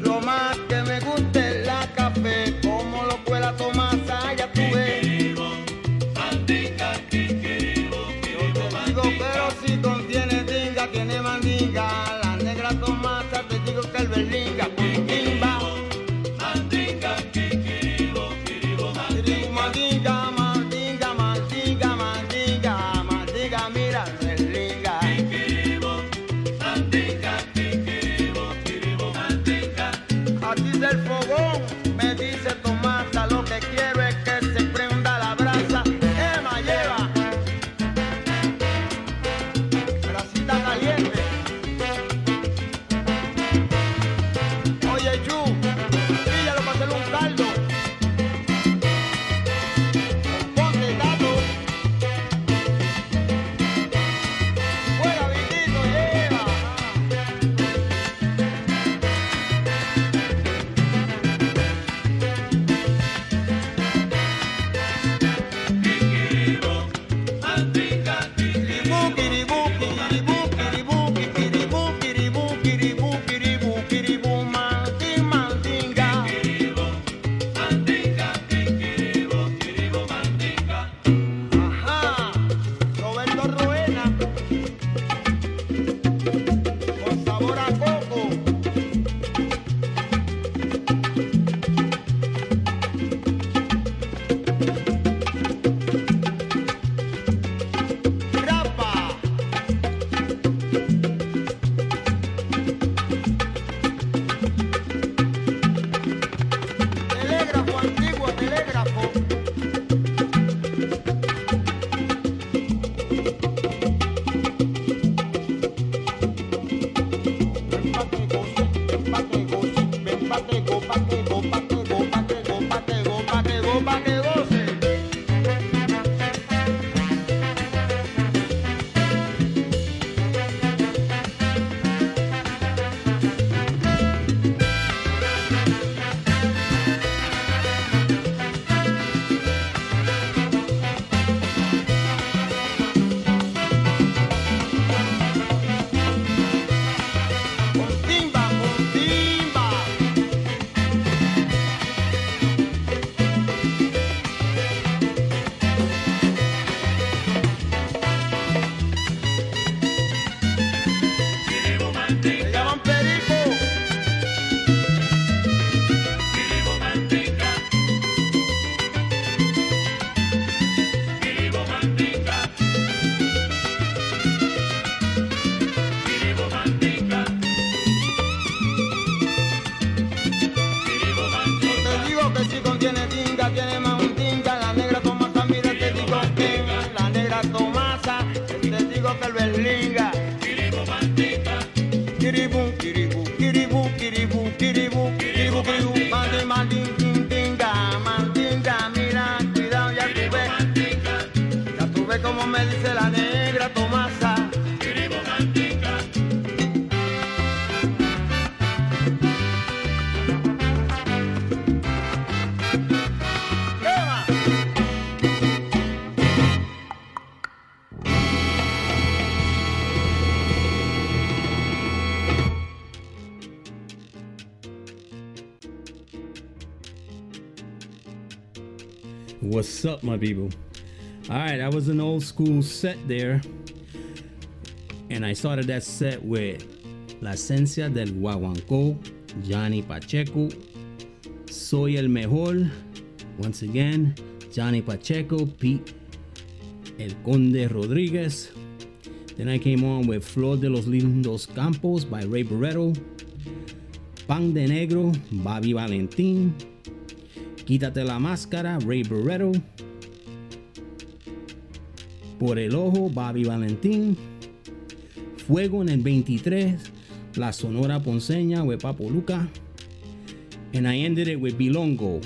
Lo más que me gusta es la café, como lo cuela Tomasa, ya tú ves. Yo te digo, pero si contiene tinga, tiene mandinga. La negra Tomasa, te digo que es berlinga. Mandinga, mandinga, mandinga, mandinga, mandinga, mandinga, mira, berlinga. Aquí del fogón me dice Tomasa, lo que quiero es que se prenda la brasa. Emma lleva brasita caliente. What's up, my people? Alright, that was an old school set there. And I started that set with La Esencia del Guaguancó, Johnny Pacheco, Soy el Mejor, once again, Johnny Pacheco, Pete El Conde Rodriguez. Then I came on with Flor de los Lindos Campos by Ray Barreto, Pan de Negro, Bobby Valentin, Quítate la Máscara, Ray Barreto, Por el Ojo, Bobby Valentin, Fuego en el 23, La Sonora Ponceña with Papo Luca, and I ended it with Bilongo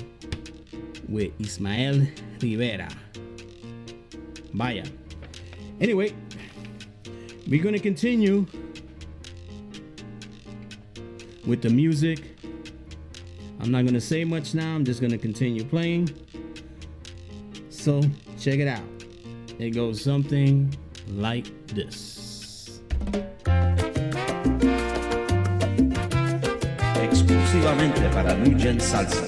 with Ismael Rivera. Vaya. Anyway, we're going to continue with the music. I'm not going to say much now. I'm just going to continue playing. So check it out. It goes something like this. Exclusivamente para New Gen Salsa.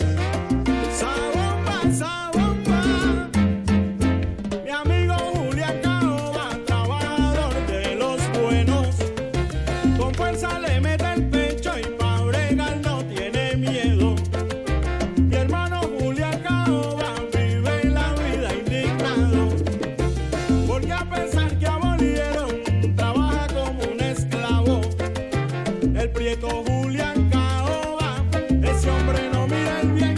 Julián Caoba, ese hombre no mira el bien.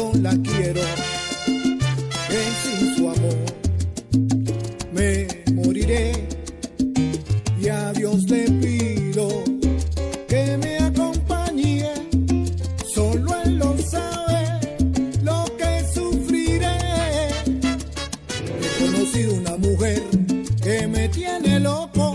tanto la quiero que sin su amor me moriré y a Dios le pido que me acompañe. Solo Él lo sabe lo que sufriré. He conocido una mujer que me tiene loco.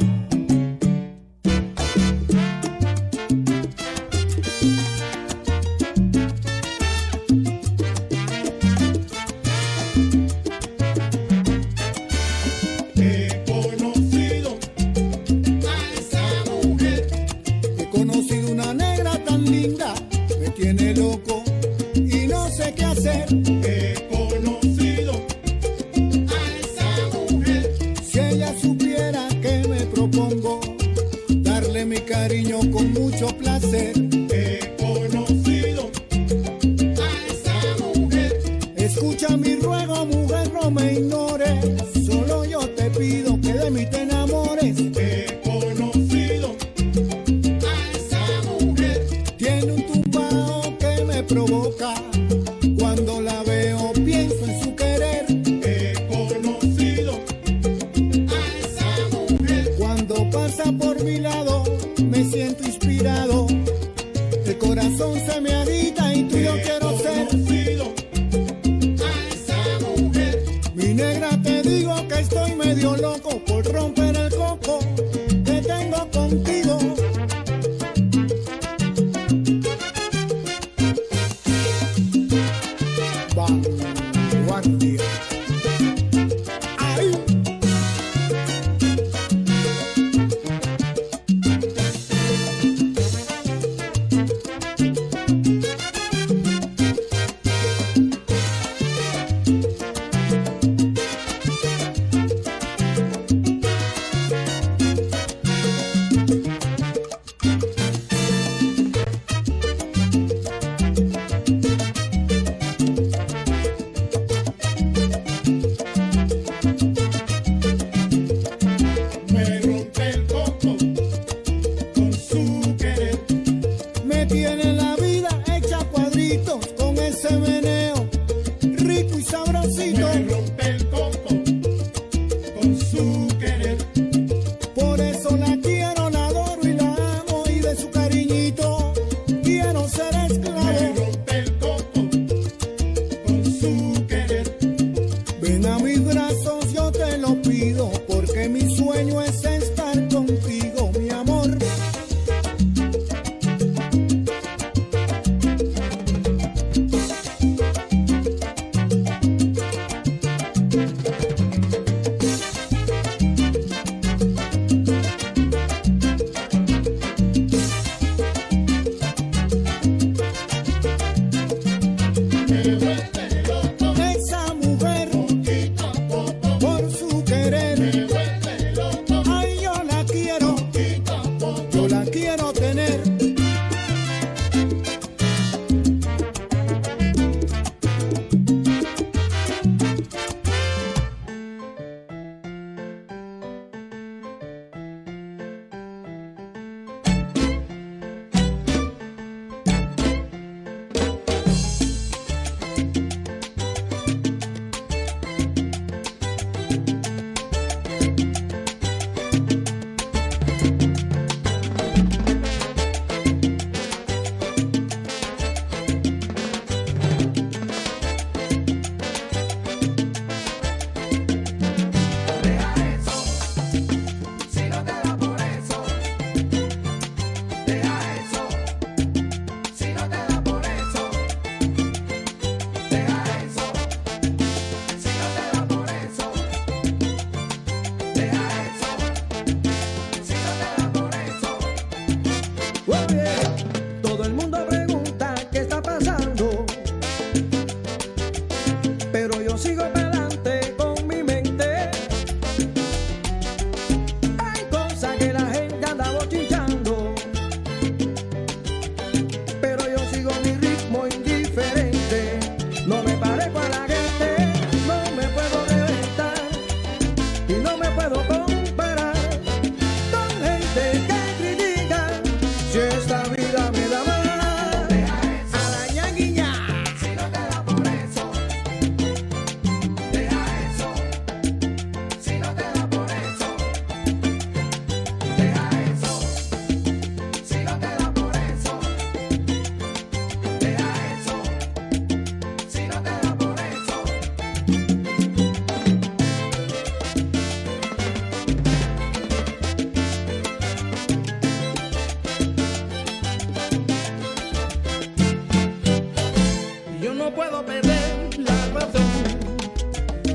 no puedo perder la razón.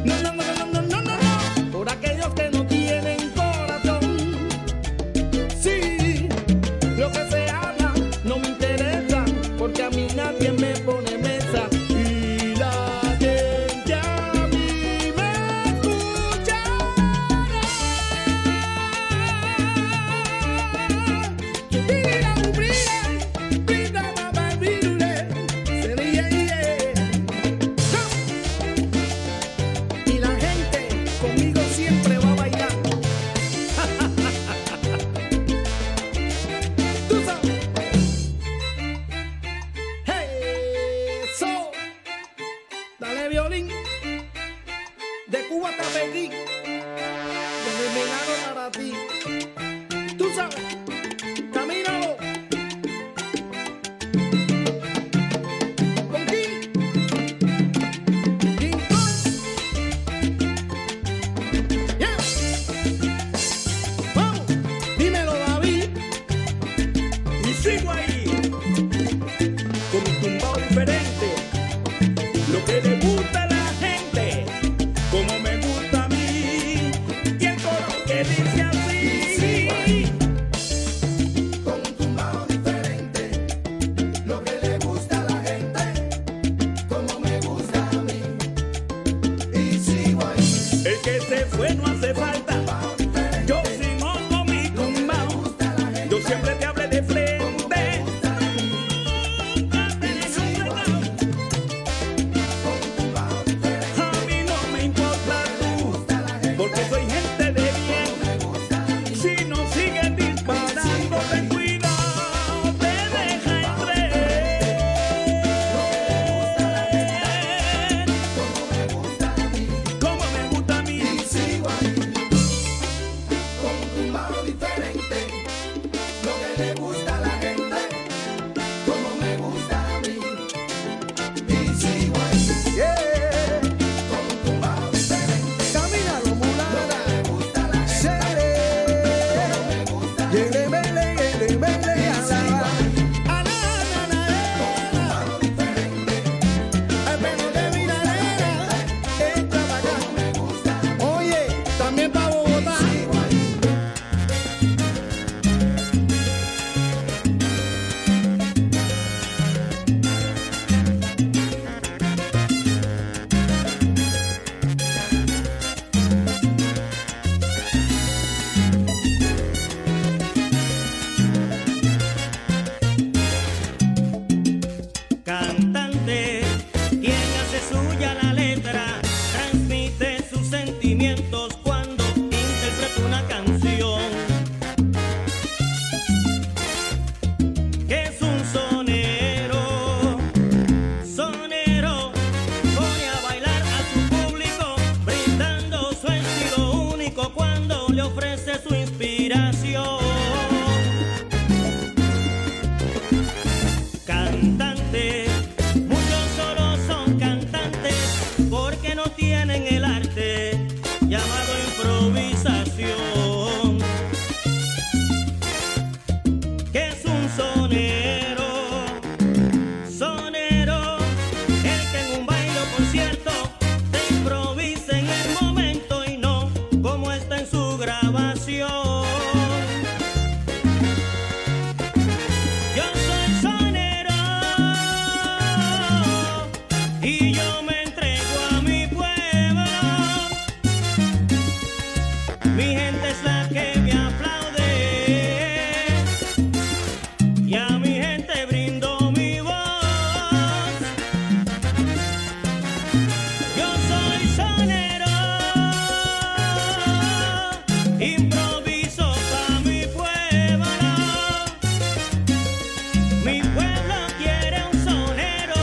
No, no, no, no, no, no, no, no. Por aquellos que no tienen corazón. Sí, lo que se habla no me interesa, porque a mí nadie me pone mesa. Y la gente a mí me escuchará. Mi pueblo quiere un sonero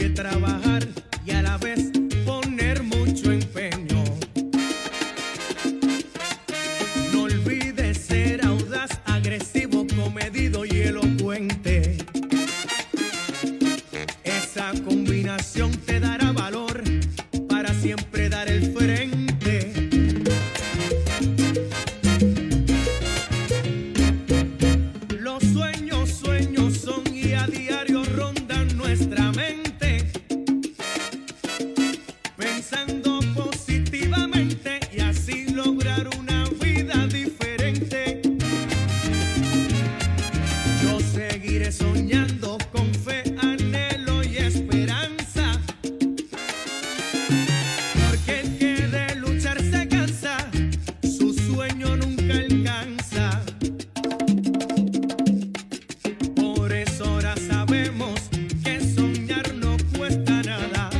que trabajar y a la vez poner mucho empeño. No olvides ser audaz, agresivo, comedido y elocuente. Esa combinación te dará valor para siempre dar el frente. Los sueños son y a diario rondan nuestra mente, pensando positivamente y así lograr una vida diferente. Yo seguiré soñando con fe, anhelo y esperanza, porque el que de luchar se cansa, su sueño nunca alcanza. Por eso ahora sabemos que soñar no cuesta nada,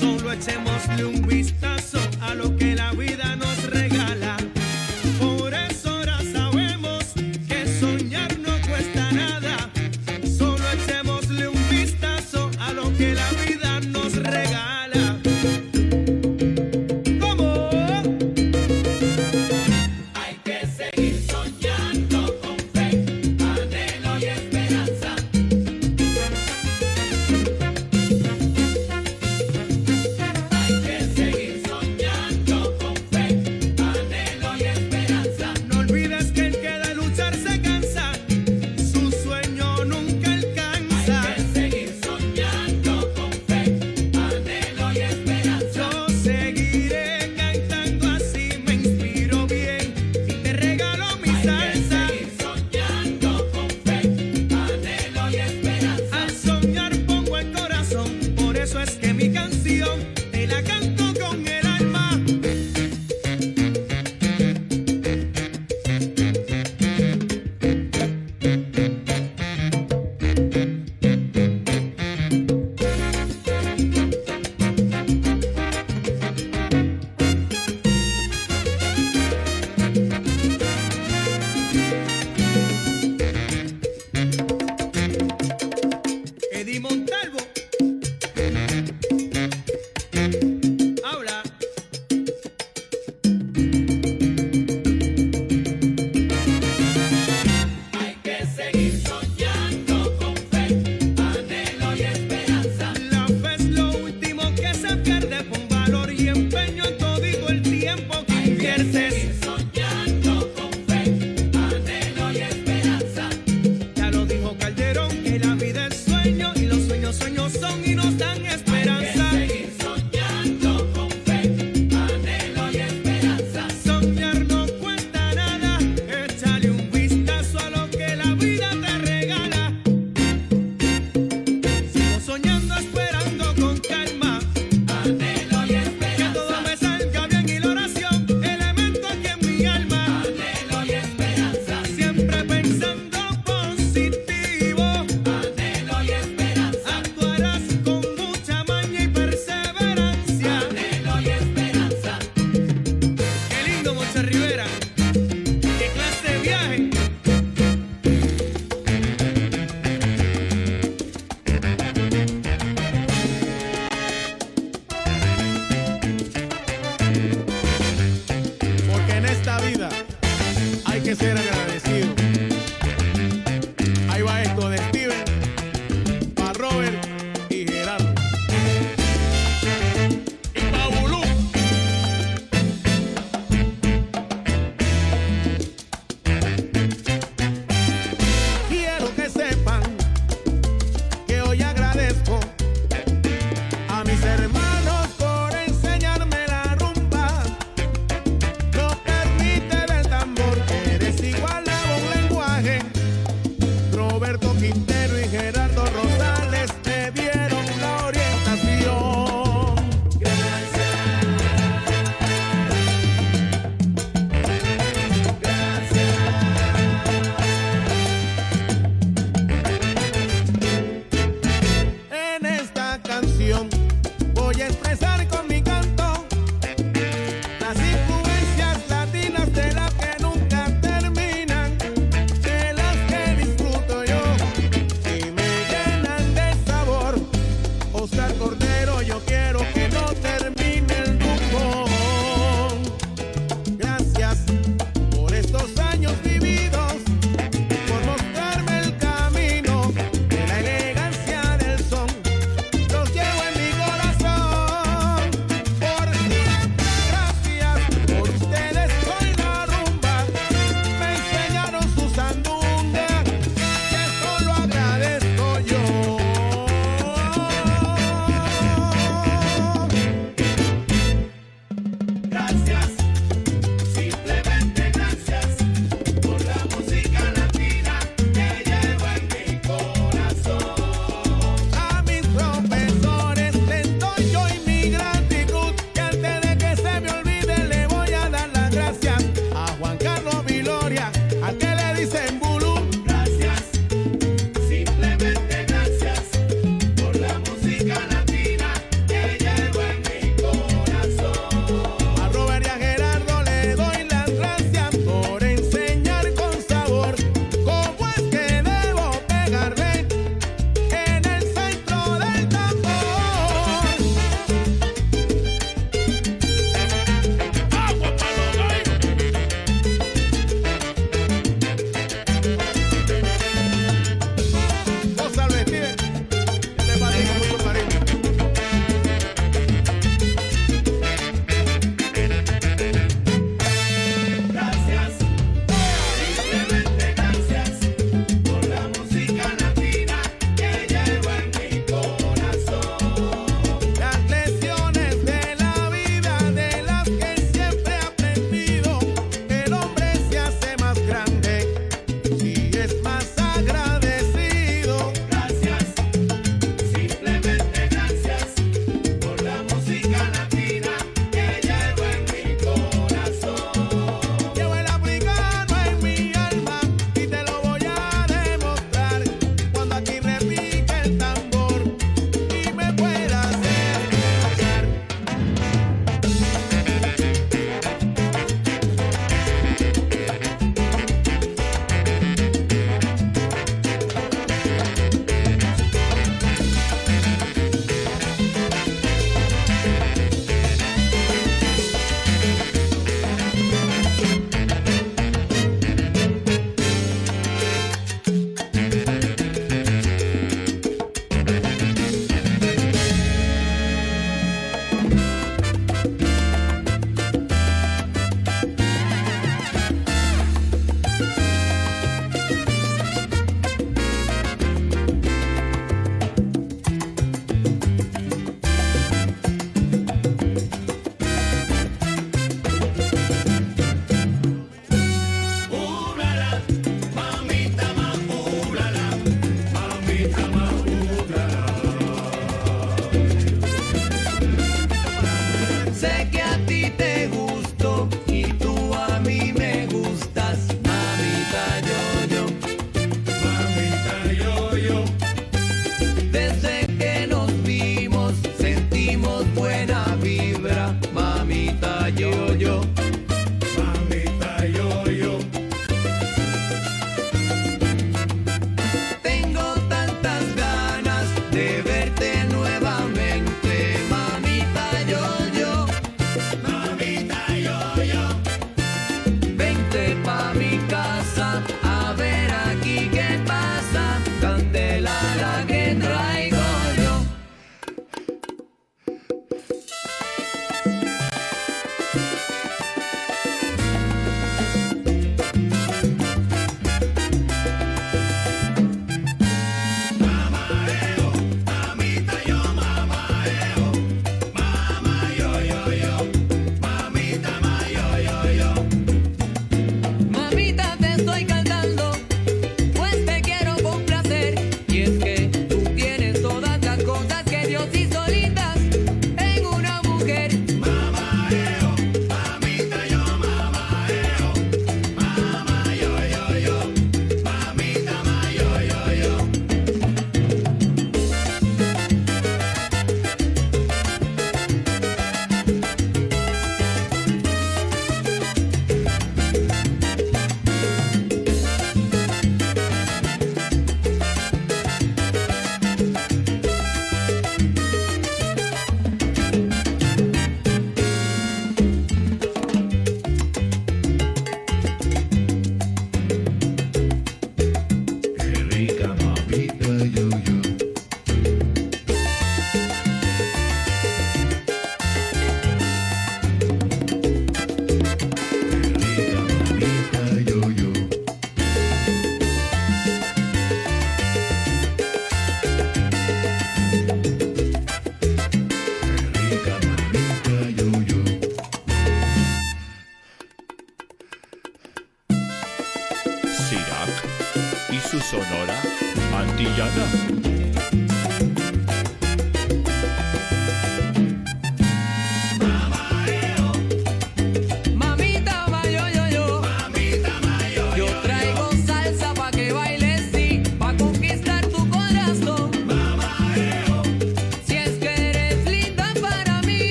solo echémosle un vistazo a lo que la vida nos regala. Por eso ahora sabemos que soñar no cuesta nada, solo echémosle un vistazo a lo que la vida nos regala. ¿Cómo? Hay que seguir soñando con fe, anhelo y esperanza. Hay que seguir soñando con fe, anhelo y esperanza. No olvides que el que de luchar se cansa, su sueño nunca alcanza. Hay que seguir soñando con fe, anhelo y esperanza. Yo seguiré cantando así, me inspiro bien y te regalo mi salsa. Hay que seguir soñando con fe, anhelo y esperanza. Al soñar pongo el corazón, por eso es que mi canción te la canto con el alma. Eddie Montalvo habla. Hay que seguir soñando con fe, anhelo y esperanza. La fe es lo último que se pierde, con valor y empeño todo el tiempo que inviertes. Soñando con fe, anhelo y esperanza. Ya lo dijo Calderón, que la vida es sueño y los sueños son y nos dan esperanza. Seguir soñando con fe, anhelo y esperanza. Soñar no cuesta nada, échale un vistazo a lo que la vida te regala. Sigo soñando, esperando con calma, anhelo y esperanza. Que todo me salga bien y la oración, elemento aquí en mi alma. Anhelo y esperanza. Siempre pensando positivo, anhelo y esperanza. Actuarás con mucha maña y perseverancia. Anhelo y esperanza. Qué lindo, Monse Rivera. Qué clase de viaje. Porque en esta vida hay que ser agradecido. Ahí va esto de Steven, para Robert y Gerardo. Y pa' Bulú. Quiero que sepan que hoy agradezco a mis hermanos por enseñarme la rumba. No permiten el tambor, eres igual a un lenguaje. Roberto Quintero y Gerardo Rosales, te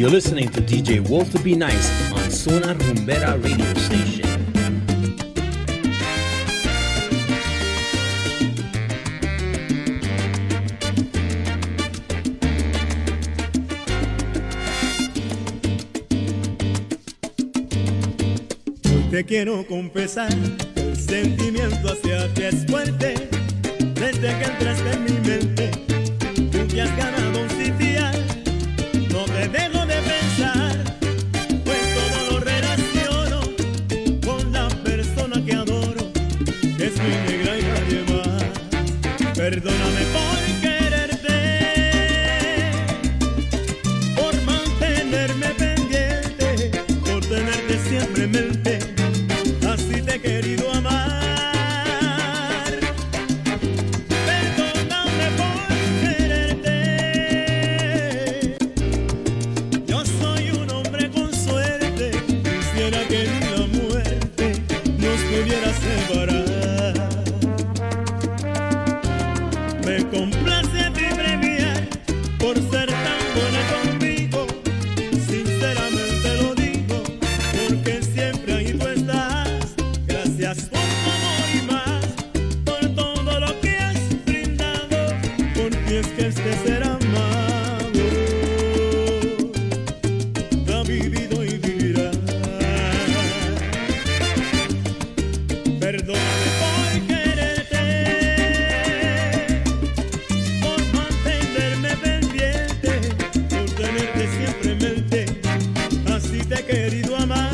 You're listening to DJ Walter B Nice on Zona Rumbera Radio Station. Te quiero confesar que el sentimiento hacia ti es fuerte. Desde que entraste en mi mente, tú te has ganado un sitial. No te dejo de pensar, pues todo lo relaciono con la persona que adoro. Es mi negra y nadie más. Perdóname por quererte, por mantenerme pendiente, por tenerte siempre en mente. Así te he querido amar. Perdóname por quererte. Yo soy un hombre con suerte. Quisiera que ni la muerte nos pudiera separar. Me complace mi premiar por ser tan buena conmigo. Sinceramente lo digo, porque siempre ahí tú estás. Gracias por tu amor y más, por todo lo que has brindado, porque es que este ser amado ha vivido y vivirá. Perdóname por quererte, por mantenerme pendiente, por tenerte siempre en mente, así te he querido amar.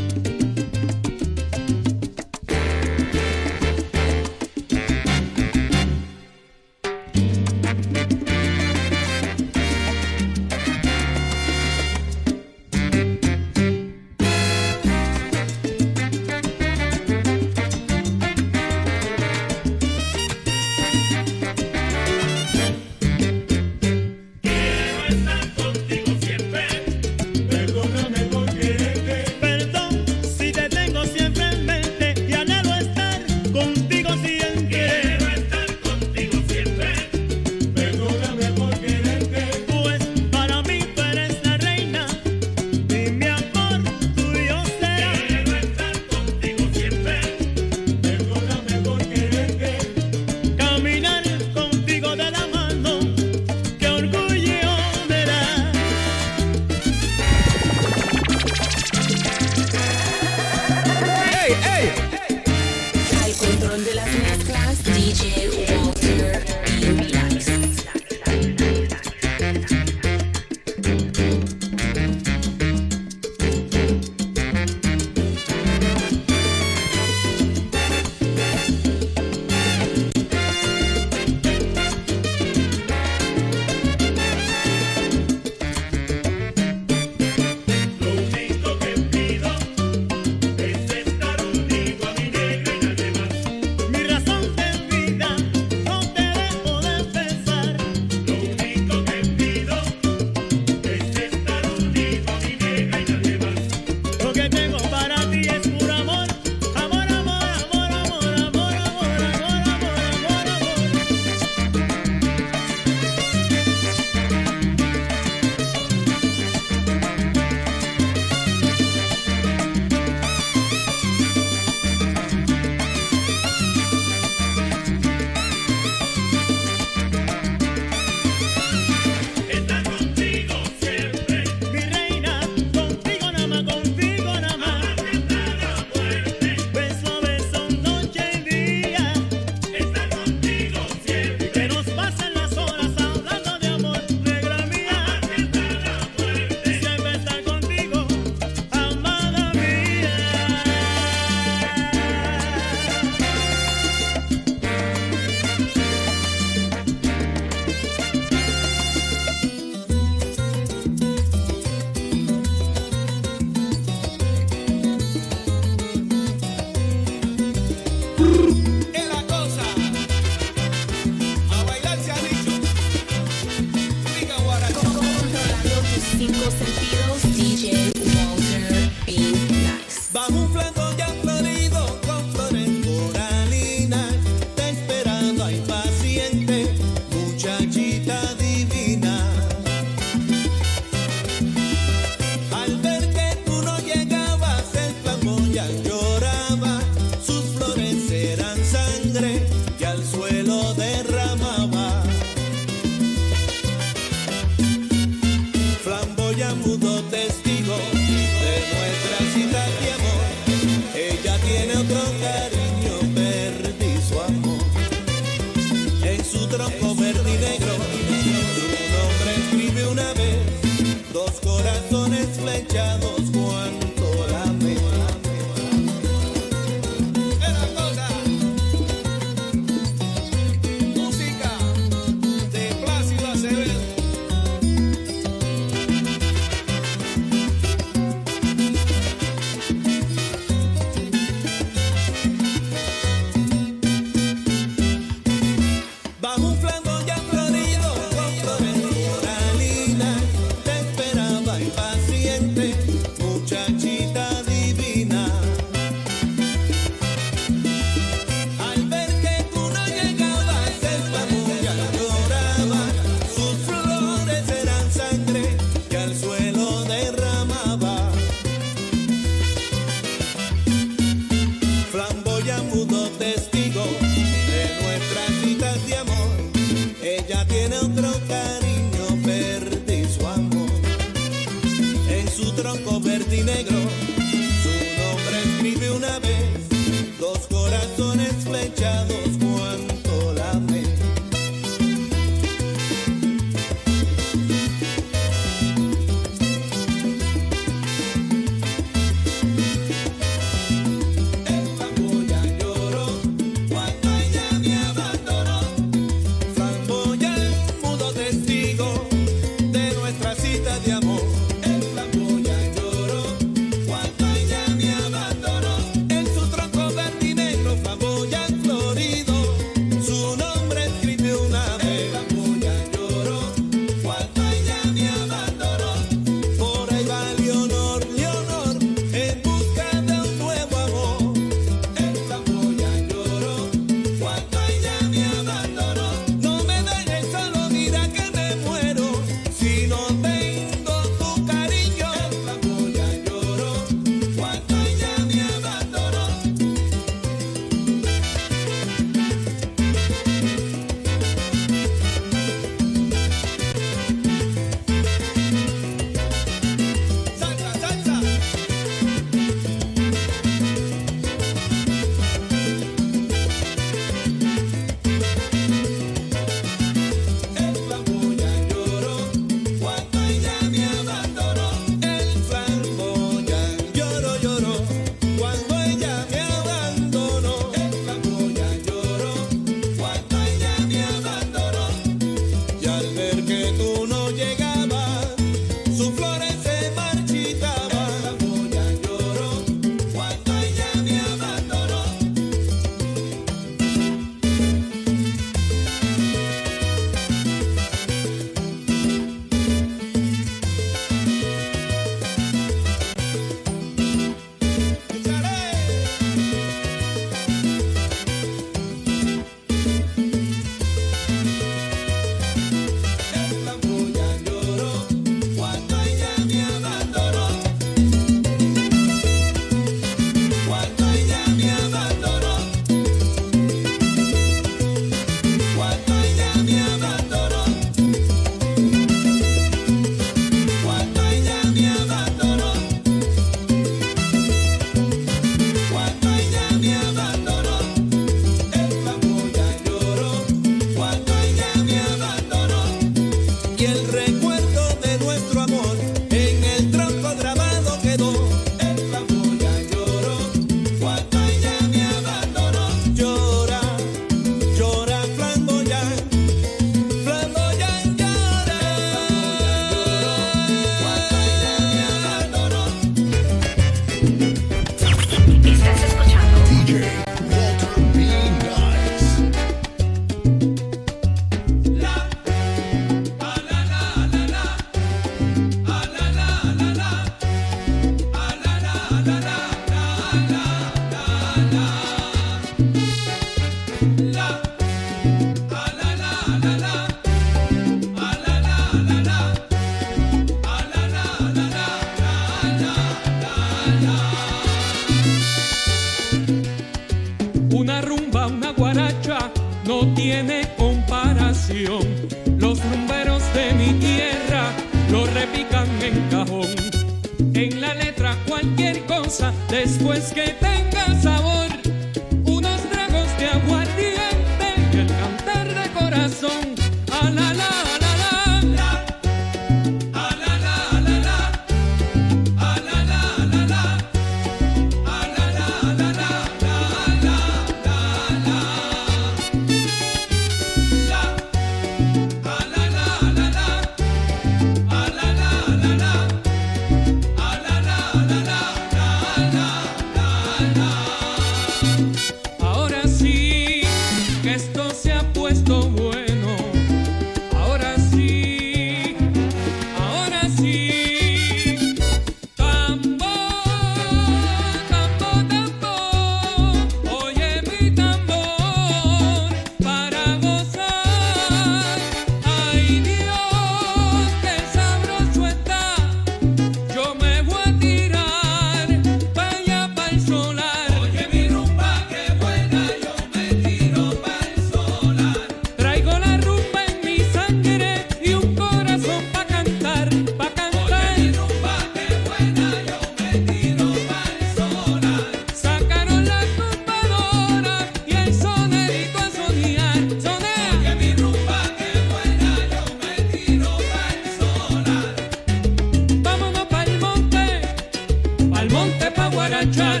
pa'l monte pa' guarachar.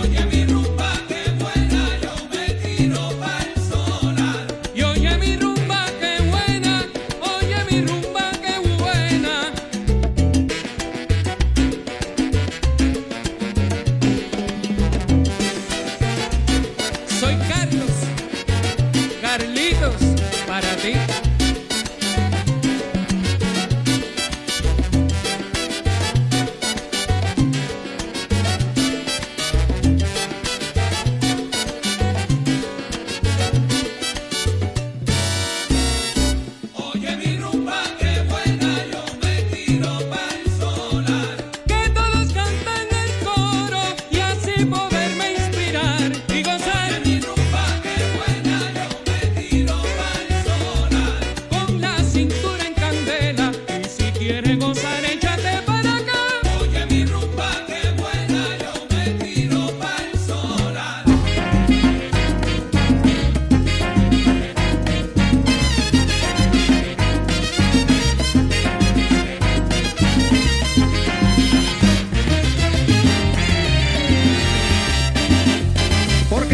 Oye mi rumba que buena, yo me tiro pa'l solar. Y oye mi rumba que buena, oye mi rumba que buena. Soy Carlos, Carlitos, para ti. Sigue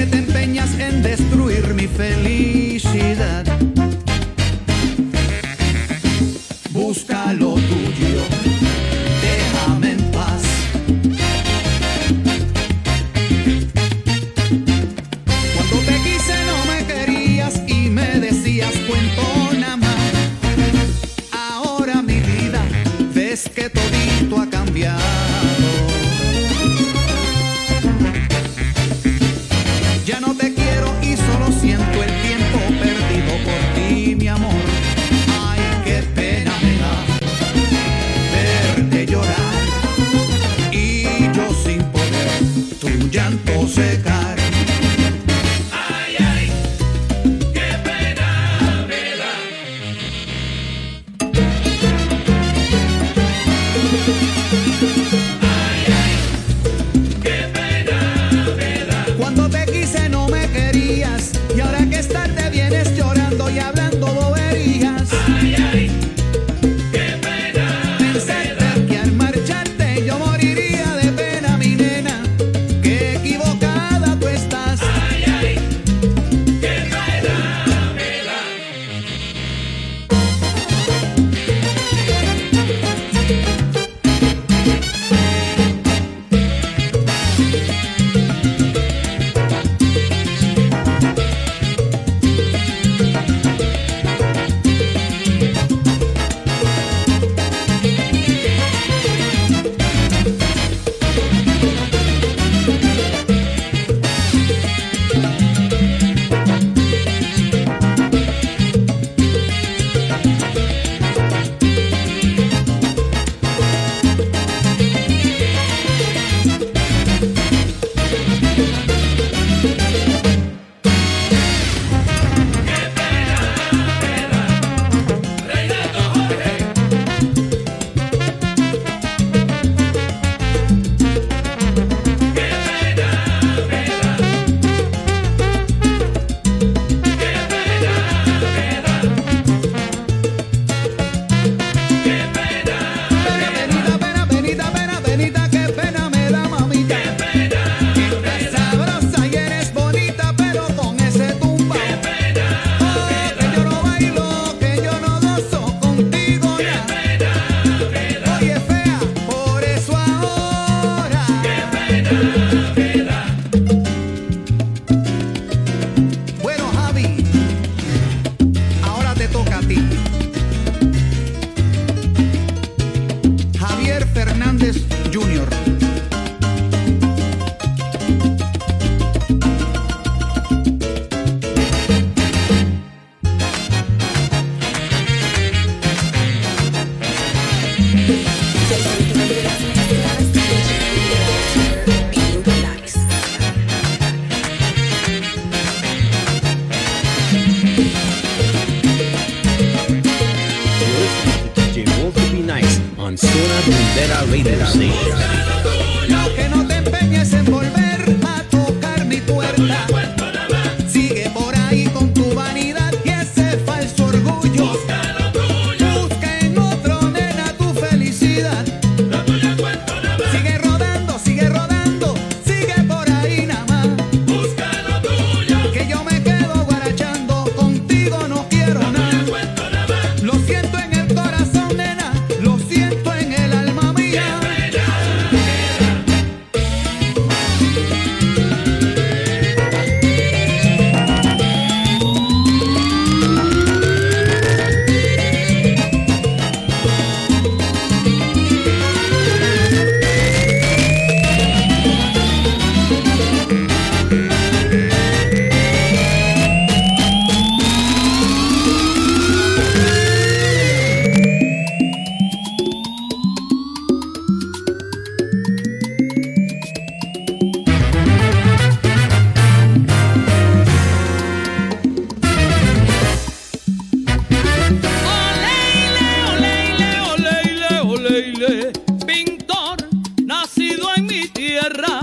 tierra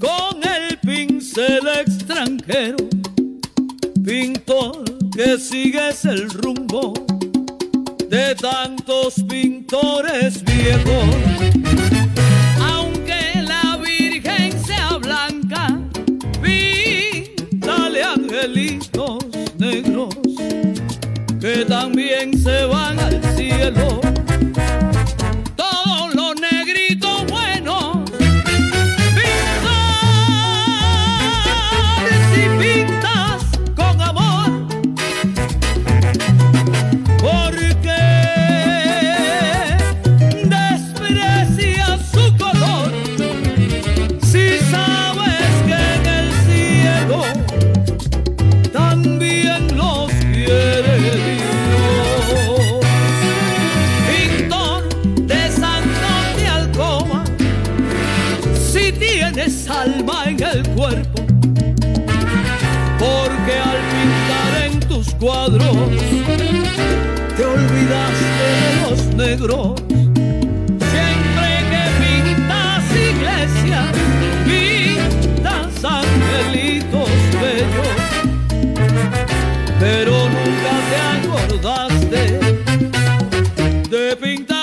con el pincel extranjero, pintor que sigues el rumbo de tantos pintores viejos. Aunque la Virgen sea blanca, píntale angelitos negros que también se van al cielo. Todos los negritos buenos, pintores y pintas con amor, porque desprecias su color si sabes que en el cielo también los quieres. Alma en el cuerpo, porque al pintar en tus cuadros te olvidaste de los negros. Siempre que pintas iglesias, pintas angelitos bellos, pero nunca te acordaste de pintar.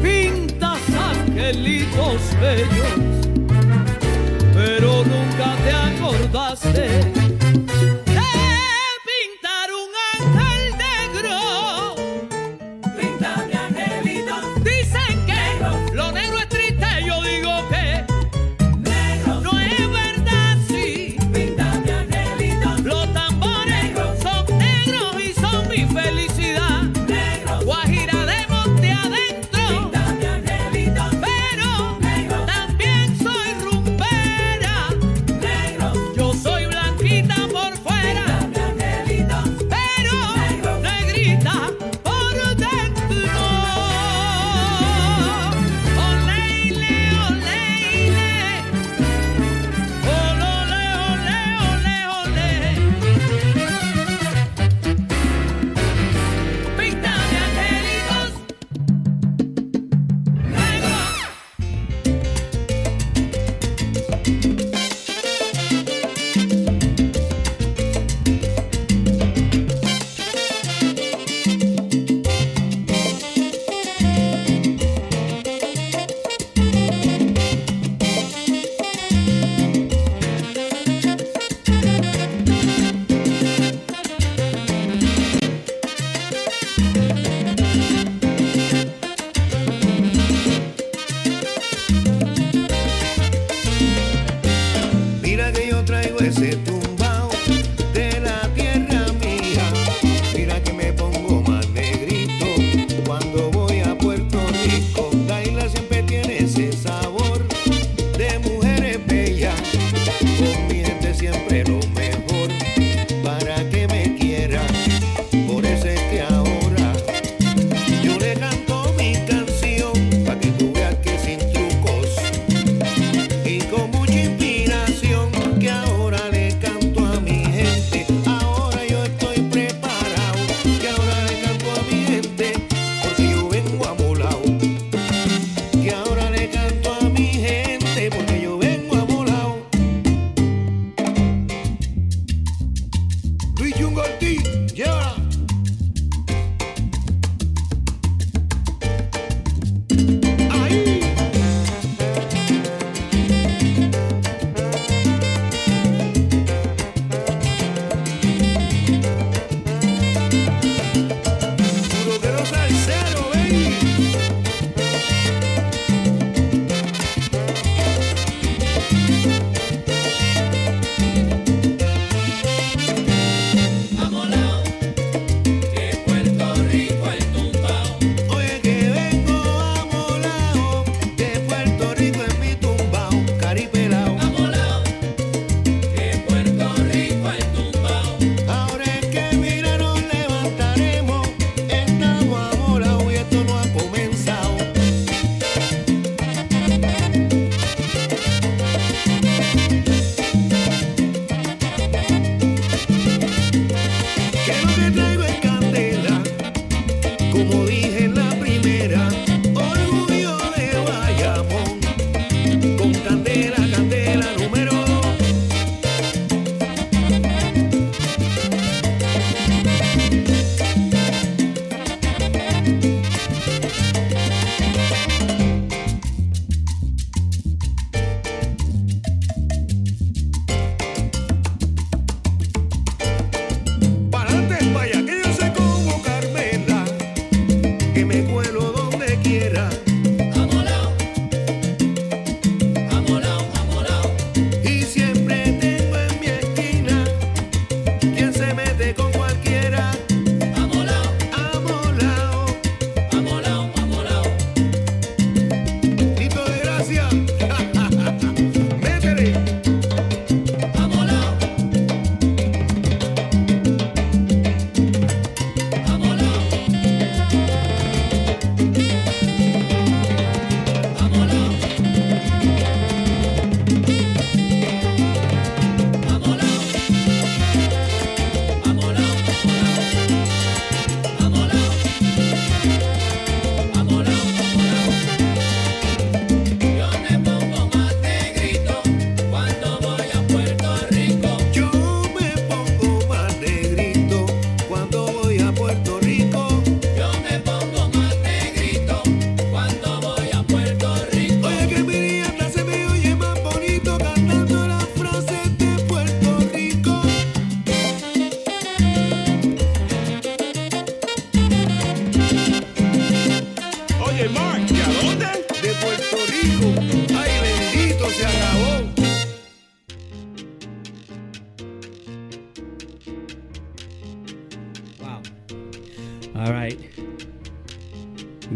Pintas angelitos bellos, pero nunca te acordaste de pintar un ángel negro. Píntame angelitos. Dicen que negro. Lo negro es triste, yo digo que negro. No es verdad, sí. Píntame angelitos. Los tambores negro. Son negros y son mi felicidad. Guajira de monte adentro, píntame angelito, pero negro. También soy rumbera, negro. Yo soy blanquita.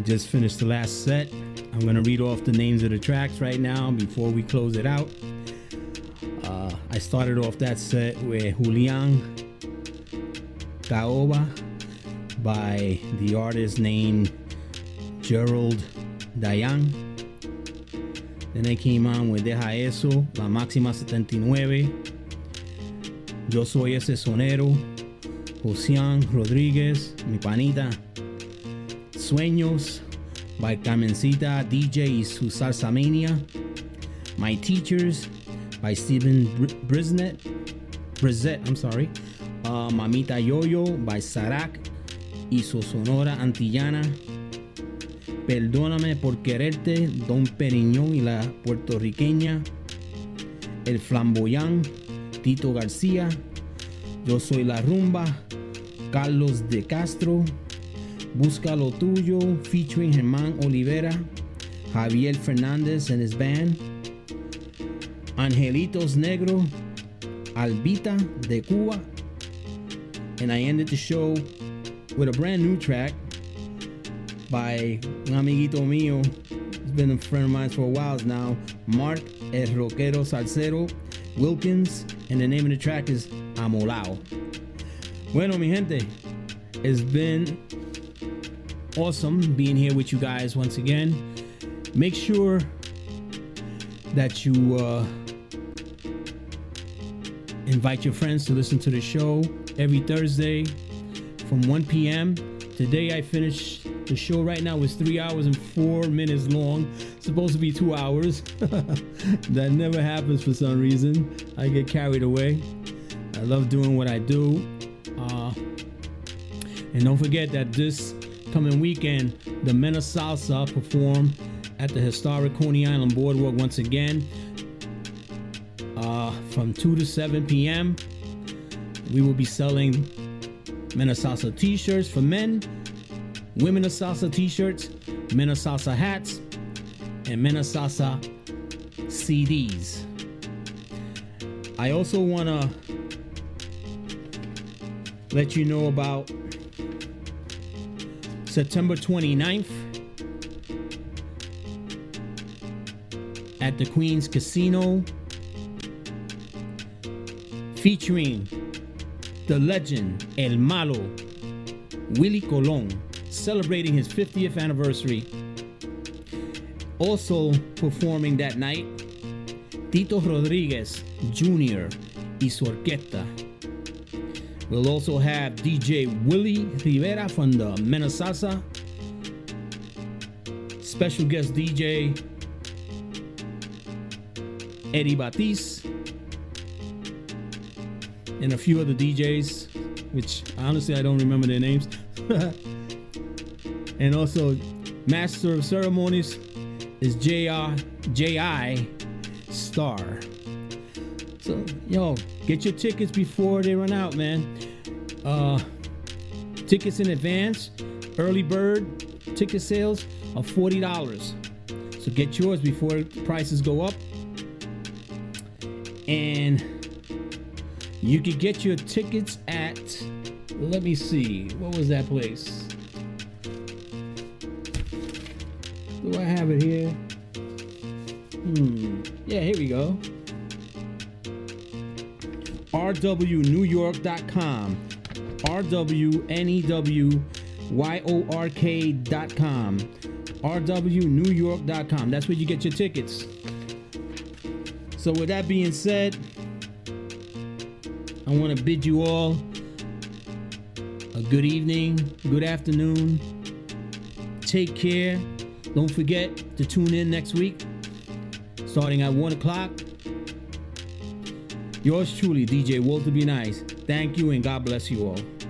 just finished the last set. I'm going to read off the names of the tracks right now before we close it out. I started off that set with Julián Caoba by the artist named Gerald Dayan. Then I came on with Deja Eso, La Máxima 79, Yo Soy Ese Sonero, Josian Rodríguez, Mi Panita, Sueños by Carmencita DJ y su Salsa Mania, My Teachers by Stephen Brissett, Mamita Yoyo by Sarak y su Sonora Antillana, Perdóname por Quererte, Don Periñón y la Puertorriqueña, El Flamboyán, Tito García, Yo Soy la Rumba, Carlos de Castro, Busca Lo Tuyo featuring Germán Olivera, Javier Fernández and his band, Angelitos Negro, Albita de Cuba. And I ended the show with a brand new track by un amiguito mío, he's been a friend of mine for a while now, Mark El Roquero Salcero Wilkins, and the name of the track is Amolao. Bueno, mi gente, it's been awesome being here with you guys once again. Make sure that you invite your friends to listen to the show every Thursday from 1 p.m. Today I finished the show right now was 3 hours and 4 minutes long. It's supposed to be 2 hours. That never happens for some reason. I get carried away. I love doing what I do. And don't forget that this coming weekend, the Menasasa perform at the historic Coney Island Boardwalk once again from 2 to 7 p.m. We will be selling Menasasa t-shirts for men, Women of Salsa t-shirts, Men of Salsa hats, and Men of Salsa CDs. I also want to let you know about September 29th at the Queens Casino, featuring the legend El Malo, Willie Colon, celebrating his 50th anniversary. Also performing that night, Tito Rodriguez Jr. y su orquesta. We'll also have DJ Willie Rivera from the Menasasa, special guest DJ Eddie Batiste, and a few other DJs, which honestly I don't remember their names. And also, Master of Ceremonies is J.I. Star. So, yo, get your tickets before they run out, man. Tickets in advance. Early bird ticket sales are $40. So get yours before prices go up. And you can get your tickets at, let me see, what was that place? Do I have it here? Yeah, here we go. rwnewyork.com. rwnewyork.com. rwnewyork.com. That's where you get your tickets. So with that being said, I want to bid you all a good evening, good afternoon. Take care. Don't forget to tune in next week, starting at 1 o'clock. Yours truly, DJ Walter B. Nice. Thank you and God bless you all.